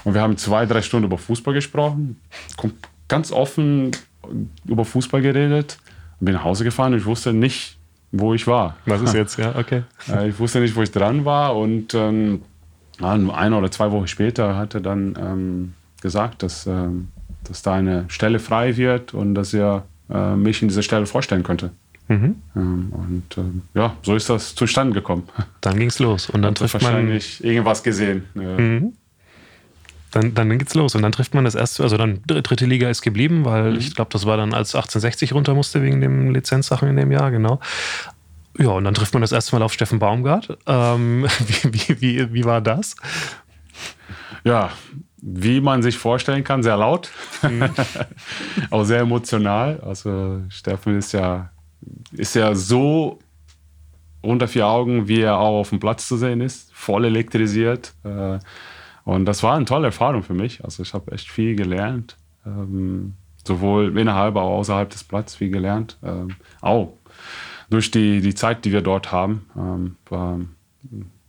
Und wir haben 2-3 Stunden über Fußball gesprochen, ganz offen über Fußball geredet, bin nach Hause gefahren und ich wusste nicht, wo ich war. Was ist jetzt? Ja, okay. Ich wusste nicht, wo ich dran war und 1 oder 2 Wochen später hat er dann gesagt, dass da eine Stelle frei wird und dass er mich in dieser Stelle vorstellen könnte. Mhm. So ist das zustande gekommen. Dann ging's los und dann trifft man wahrscheinlich irgendwas gesehen. Mhm. Dann geht's los und dann trifft man das erste, also dann dritte Liga ist geblieben, weil ich glaube, das war dann, als 1860 runter musste wegen den Lizenzsachen in dem Jahr, genau. Ja, und dann trifft man das erste Mal auf Steffen Baumgart. Wie war das? Ja, wie man sich vorstellen kann, sehr laut, auch sehr emotional. Also Steffen ist ja so unter vier Augen, wie er auch auf dem Platz zu sehen ist, voll elektrisiert. Und das war eine tolle Erfahrung für mich. Also ich habe echt viel gelernt, sowohl innerhalb, auch außerhalb des Platzes viel gelernt. Auch durch die Zeit, die wir dort haben, war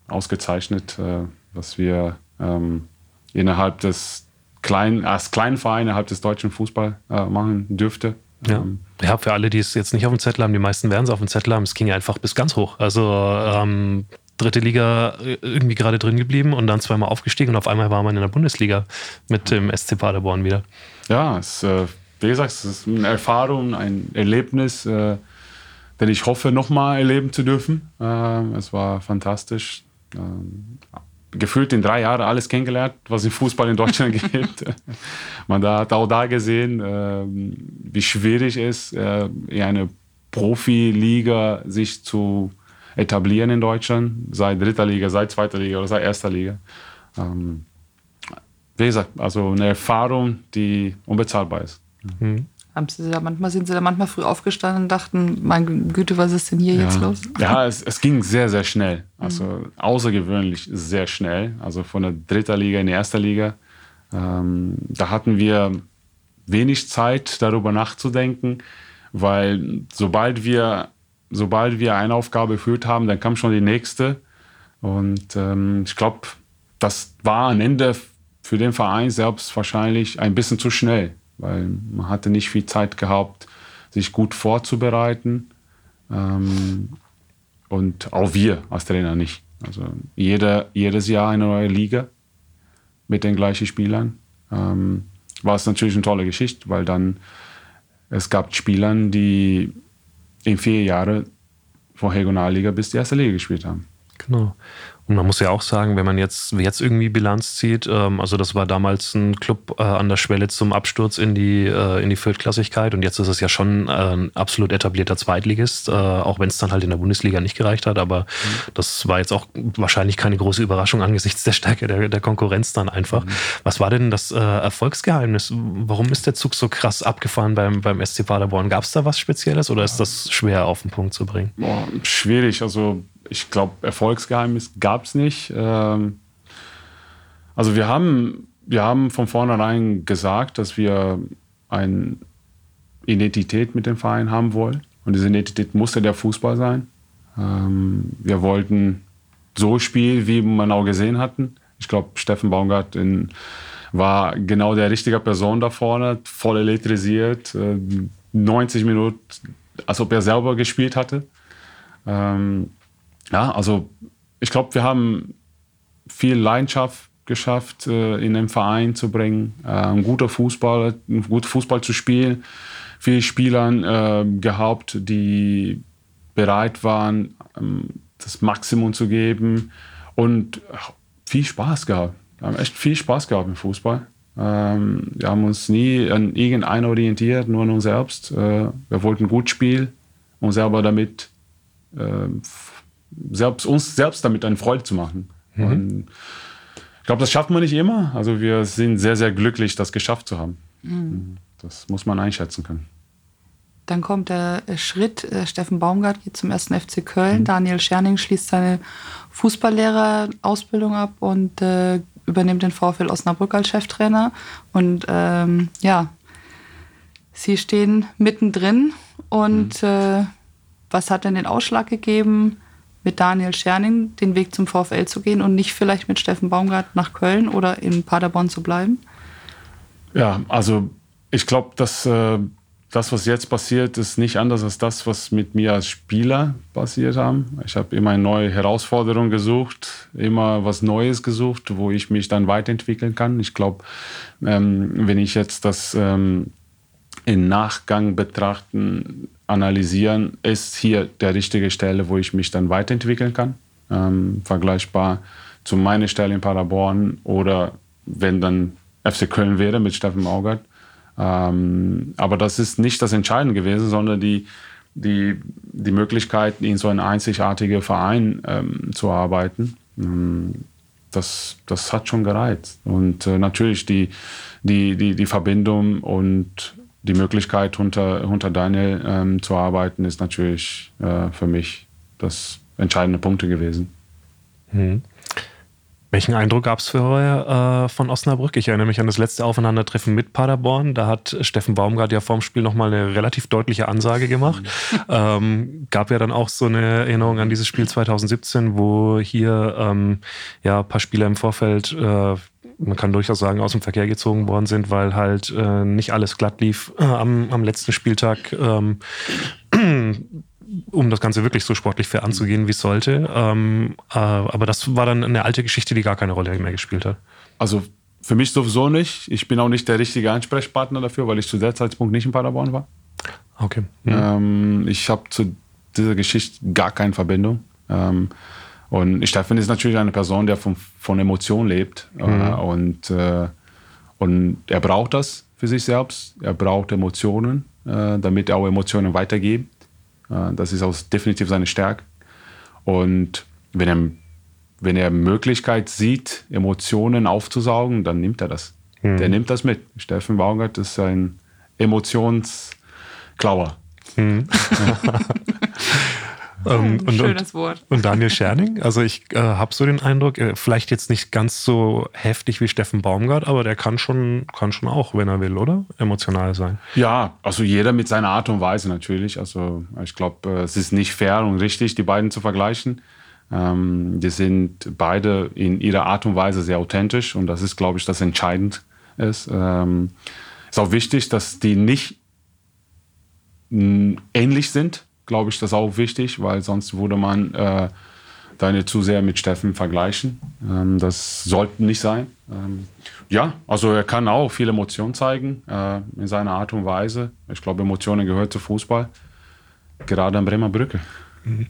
ausgezeichnet, was wir innerhalb als kleinen Verein innerhalb des deutschen Fußball machen dürfte. Ja, für alle, die es jetzt nicht auf dem Zettel haben, die meisten werden es auf dem Zettel haben, es ging ja einfach bis ganz hoch. Also dritte Liga irgendwie gerade drin geblieben und dann zweimal aufgestiegen und auf einmal war man in der Bundesliga mit dem SC Paderborn wieder. Ja, wie gesagt, es ist eine Erfahrung, ein Erlebnis, denn ich hoffe, nochmal erleben zu dürfen. Es war fantastisch. Gefühlt in 3 Jahren alles kennengelernt, was im Fußball in Deutschland gibt. Man hat auch da gesehen, wie schwierig es ist, in einer Profiliga sich zu etablieren in Deutschland, sei dritter Liga, sei zweiter Liga oder sei erster Liga. Wie gesagt, also eine Erfahrung, die unbezahlbar ist. Mhm. Sind Sie da manchmal früh aufgestanden und dachten, meine Güte, was ist denn hier jetzt los? Ja, es ging sehr, sehr schnell. Also außergewöhnlich sehr schnell. Also von der dritten Liga in die erste Liga. Da hatten wir wenig Zeit, darüber nachzudenken, weil sobald wir eine Aufgabe erfüllt haben, dann kam schon die nächste. Und ich glaube, das war am Ende für den Verein selbst wahrscheinlich ein bisschen zu schnell, weil man hatte nicht viel Zeit gehabt, sich gut vorzubereiten. Und auch wir als Trainer nicht. Also jedes Jahr eine neue Liga mit den gleichen Spielern. War es natürlich eine tolle Geschichte, weil dann es gab Spieler, die in 4 Jahren von Regionalliga bis die erste Liga gespielt haben. Genau. Und man muss ja auch sagen, wenn man jetzt irgendwie Bilanz zieht, also das war damals ein Club an der Schwelle zum Absturz in die Viertklassigkeit und jetzt ist es ja schon ein absolut etablierter Zweitligist, auch wenn es dann halt in der Bundesliga nicht gereicht hat, aber das war jetzt auch wahrscheinlich keine große Überraschung angesichts der Stärke der Konkurrenz dann einfach. Mhm. Was war denn das Erfolgsgeheimnis? Warum ist der Zug so krass abgefahren beim SC Paderborn? Gab es da was Spezielles oder ist das schwer auf den Punkt zu bringen? Boah, schwierig, also ich glaube, Erfolgsgeheimnis gab es nicht. Also wir haben von vornherein gesagt, dass wir eine Identität mit dem Verein haben wollen. Und diese Identität musste der Fußball sein. Wir wollten so spielen, wie man auch gesehen hatten. Ich glaube, Steffen Baumgart war genau der richtige Person da vorne, voll elektrisiert, 90 Minuten, als ob er selber gespielt hatte. Ja, also ich glaube, wir haben viel Leidenschaft geschafft, in den Verein zu bringen, einen guten Fußball zu spielen, viele Spieler gehabt, die bereit waren, das Maximum zu geben und viel Spaß gehabt. Wir haben echt viel Spaß gehabt im Fußball. Wir haben uns nie an irgendeinen orientiert, nur an uns selbst. Wir wollten gut spielen und selber damit uns selbst damit eine Freude zu machen. Mhm. Und ich glaube, das schafft man nicht immer. Also wir sind sehr, sehr glücklich, das geschafft zu haben. Mhm. Das muss man einschätzen können. Dann kommt der Schritt, Steffen Baumgart geht zum 1. FC Köln, Daniel Scherning schließt seine Fußballlehrerausbildung ab und übernimmt den VfL Osnabrück als Cheftrainer. Und sie stehen mittendrin. Und was hat denn den Ausschlag gegeben, mit Daniel Scherning den Weg zum VfL zu gehen und nicht vielleicht mit Steffen Baumgart nach Köln oder in Paderborn zu bleiben? Ja, also ich glaube, dass das, was jetzt passiert, ist nicht anders als das, was mit mir als Spieler passiert haben. Ich habe immer eine neue Herausforderung gesucht, immer was Neues gesucht, wo ich mich dann weiterentwickeln kann. Ich glaube, wenn ich jetzt das im Nachgang betrachten, analysieren, ist hier der richtige Stelle, wo ich mich dann weiterentwickeln kann. Vergleichbar zu meiner Stelle in Paderborn oder wenn dann FC Köln wäre mit Steffen Baumgart. Aber das ist nicht das Entscheidende gewesen, sondern die Möglichkeit, in so einen einzigartigen Verein zu arbeiten. Das hat schon gereizt. Und natürlich die Verbindung und die Möglichkeit, unter Daniel zu arbeiten, ist natürlich für mich das entscheidende Punkte gewesen. Hm. Welchen Eindruck gab es vorher von Osnabrück? Ich erinnere mich an das letzte Aufeinandertreffen mit Paderborn. Da hat Steffen Baumgart ja vorm Spiel nochmal eine relativ deutliche Ansage gemacht. Gab ja dann auch so eine Erinnerung an dieses Spiel 2017, wo hier ein paar Spieler im Vorfeld, man kann durchaus sagen, aus dem Verkehr gezogen worden sind, weil halt nicht alles glatt lief am letzten Spieltag. Um das Ganze wirklich so sportlich fair anzugehen, wie es sollte. Aber das war dann eine alte Geschichte, die gar keine Rolle mehr gespielt hat. Also für mich sowieso nicht. Ich bin auch nicht der richtige Ansprechpartner dafür, weil ich zu dem Zeitpunkt nicht in Paderborn war. Okay. Mhm. Ich habe zu dieser Geschichte gar keine Verbindung. Und Steffen ist natürlich eine Person, der von Emotionen lebt. Mhm. Und er braucht das für sich selbst. Er braucht Emotionen, damit er auch Emotionen weitergibt. Das ist auch definitiv seine Stärke. Und wenn er Möglichkeit sieht, Emotionen aufzusaugen, dann nimmt er das. Hm. Der nimmt das mit. Steffen Baumgart ist ein Emotionsklauer. Hm. Schönes Wort. Und Daniel Scherning, also ich habe so den Eindruck, vielleicht jetzt nicht ganz so heftig wie Steffen Baumgart, aber der kann schon auch, wenn er will, oder? Emotional sein. Ja, also jeder mit seiner Art und Weise natürlich. Also ich glaube, es ist nicht fair und richtig, die beiden zu vergleichen. Die sind beide in ihrer Art und Weise sehr authentisch und das ist, glaube ich, das Entscheidende ist. Ist auch wichtig, dass die nicht ähnlich sind. Glaube ich, das ist auch wichtig, weil sonst würde man Daniel zu sehr mit Steffen vergleichen. Das sollte nicht sein. Also er kann auch viel Emotionen zeigen in seiner Art und Weise. Ich glaube, Emotionen gehören zu Fußball, gerade an Bremerbrücke. Mhm.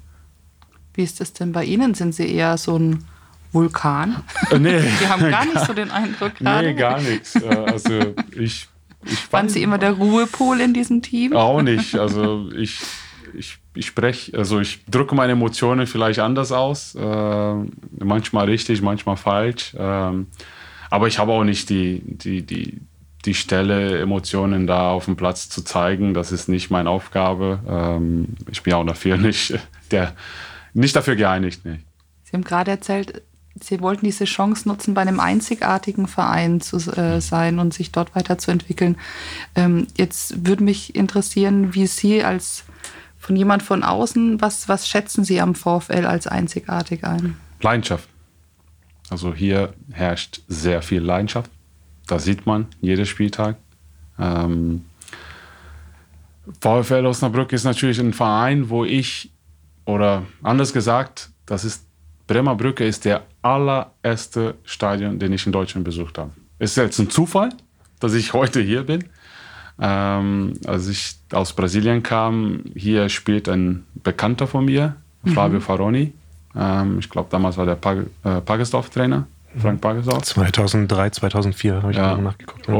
Wie ist das denn bei Ihnen? Sind Sie eher so ein Vulkan? Nee. Wir haben gar nicht so den Eindruck gerade. Nee, gar nichts. Also waren Sie immer der Ruhepol in diesem Team? Auch nicht. Also ich drücke meine Emotionen vielleicht anders aus, manchmal richtig, manchmal falsch, aber ich habe auch nicht die Stelle, Emotionen da auf dem Platz zu zeigen, das ist nicht meine Aufgabe, ich bin auch dafür nicht dafür geeinigt. Nee. Sie haben gerade erzählt, Sie wollten diese Chance nutzen, bei einem einzigartigen Verein zu sein und sich dort weiterzuentwickeln. Jetzt würde mich interessieren, wie Sie als von jemand von außen, was schätzen Sie am VfL als einzigartig ein? Leidenschaft. Also hier herrscht sehr viel Leidenschaft. Das sieht man jeden Spieltag. VfL Osnabrück ist natürlich ein Verein, wo ich, oder anders gesagt, Bremerbrücke ist der allererste Stadion, den ich in Deutschland besucht habe. Es ist jetzt ein Zufall, dass ich heute hier bin. Als ich aus Brasilien kam, hier spielt ein Bekannter von mir, Flavio Faroni. Ich glaube, damals war der Pagesdorf-Trainer, Frank Pagesdorf. 2003, 2004 habe ich mal nachgeguckt. Ja.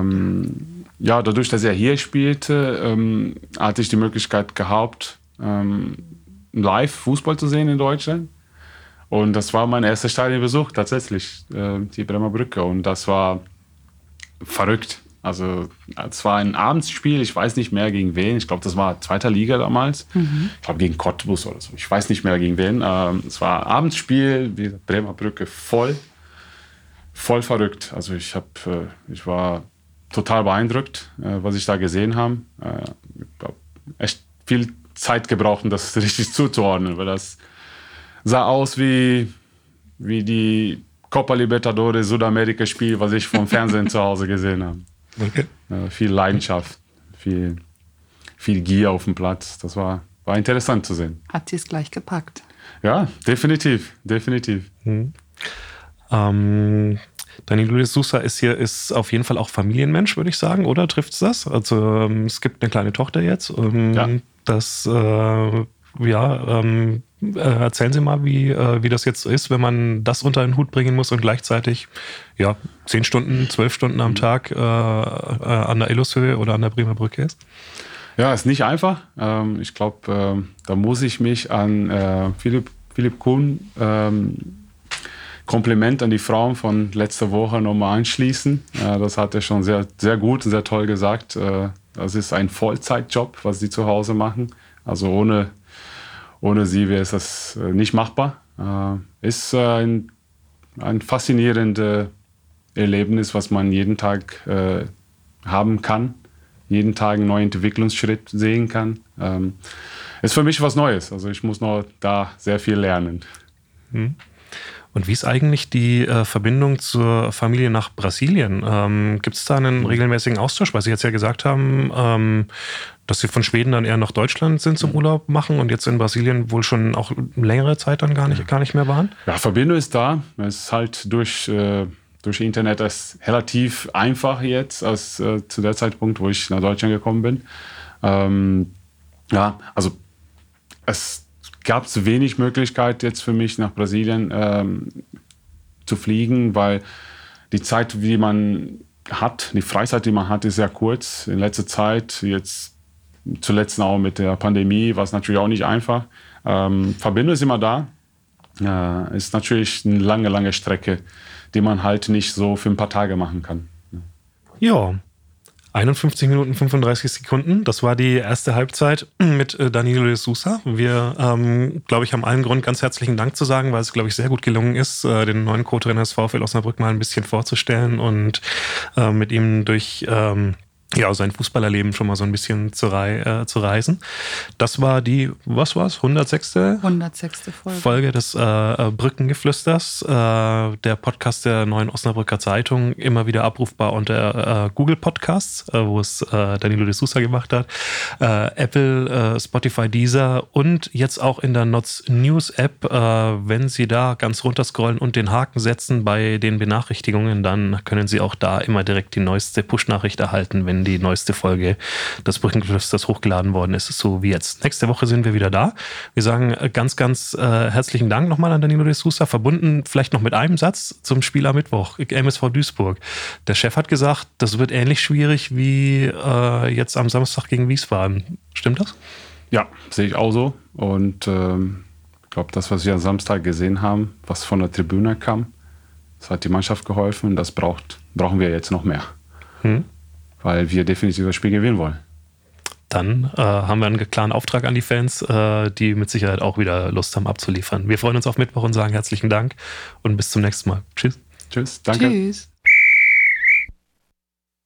Und dadurch, dass er hier spielte, hatte ich die Möglichkeit gehabt, live Fußball zu sehen in Deutschland. Und das war mein erster Stadionbesuch tatsächlich, die Bremerbrücke. Und das war verrückt. Also es war ein Abendsspiel, ich weiß nicht mehr gegen wen, ich glaube, das war 2. Liga damals, ich glaube gegen Cottbus oder so, ich weiß nicht mehr gegen wen. Es war ein Abendsspiel, die Bremerbrücke voll verrückt. Also ich war total beeindruckt, was ich da gesehen habe. Ich habe echt viel Zeit gebraucht, um das richtig zuzuordnen, weil das sah aus wie die Copa Libertadores Südamerika-Spiel, was ich vom Fernsehen zu Hause gesehen habe. Okay. Viel Leidenschaft, viel Gier auf dem Platz. Das war interessant zu sehen. Hat sie es gleich gepackt? Ja, definitiv. Mhm. Danilo de Sousa ist auf jeden Fall auch Familienmensch, würde ich sagen, oder? Trifft es das? Also es gibt eine kleine Tochter jetzt. Das Ja, erzählen Sie mal, wie das jetzt ist, wenn man das unter den Hut bringen muss und gleichzeitig 10 Stunden, 12 Stunden am Tag an der Illushöhe oder an der Bremerbrücke ist. Ja, ist nicht einfach. Ich glaube, da muss ich mich an Philipp Kuhn, Kompliment an die Frauen von letzter Woche nochmal anschließen. Das hat er schon sehr, sehr gut und sehr toll gesagt. Das ist ein Vollzeitjob, was sie zu Hause machen. Also ohne sie wäre es das nicht machbar. Ist ein faszinierendes Erlebnis, was man jeden Tag haben kann, jeden Tag einen neuen Entwicklungsschritt sehen kann. Ist für mich was Neues. Also ich muss noch da sehr viel lernen. Und wie ist eigentlich die Verbindung zur Familie nach Brasilien? Gibt es da einen regelmäßigen Austausch? Weil Sie jetzt ja gesagt haben, dass Sie von Schweden dann eher nach Deutschland sind zum Urlaub machen und jetzt in Brasilien wohl schon auch längere Zeit dann gar nicht mehr waren? Ja, Verbindung ist da. Es ist halt durch Internet ist relativ einfach jetzt als zu der Zeitpunkt, wo ich nach Deutschland gekommen bin. Also es gab es wenig Möglichkeit jetzt für mich nach Brasilien zu fliegen, weil die Zeit, die man hat, die Freizeit, die man hat, ist sehr kurz. In letzter Zeit, jetzt zuletzt auch mit der Pandemie, war es natürlich auch nicht einfach. Verbindung ist immer da. Ist natürlich eine lange, lange Strecke, die man halt nicht so für ein paar Tage machen kann. Ja. 51 Minuten 35 Sekunden, das war die erste Halbzeit mit Danilo de Sousa. Wir, glaube ich, haben allen Grund, ganz herzlichen Dank zu sagen, weil es, glaube ich, sehr gut gelungen ist, den neuen Co-Trainer des VfL Osnabrück mal ein bisschen vorzustellen und mit ihm durch sein Fußballerleben schon mal so ein bisschen zu reisen. Das war die, 106. Folge des Brückengeflüsters, der Podcast der Neuen Osnabrücker Zeitung, immer wieder abrufbar unter Google Podcasts, wo es Danilo de Sousa gemacht hat, Apple, Spotify, Deezer und jetzt auch in der NOZ News App. Wenn Sie da ganz runterscrollen und den Haken setzen bei den Benachrichtigungen, dann können Sie auch da immer direkt die neueste Push-Nachricht erhalten, wenn die neueste Folge des Brückengeflüsters hochgeladen worden ist, so wie jetzt. Nächste Woche sind wir wieder da. Wir sagen ganz, ganz herzlichen Dank nochmal an Danilo de Sousa, verbunden vielleicht noch mit einem Satz zum Spiel am Mittwoch, MSV Duisburg. Der Chef hat gesagt, das wird ähnlich schwierig wie jetzt am Samstag gegen Wiesbaden. Stimmt das? Ja, sehe ich auch so. Und ich glaube, das, was wir am Samstag gesehen haben, was von der Tribüne kam, das hat die Mannschaft geholfen. Das brauchen wir jetzt noch mehr. Weil wir definitiv das Spiel gewinnen wollen. Dann haben wir einen klaren Auftrag an die Fans, die mit Sicherheit auch wieder Lust haben abzuliefern. Wir freuen uns auf Mittwoch und sagen herzlichen Dank und bis zum nächsten Mal. Tschüss. Tschüss, danke. Tschüss.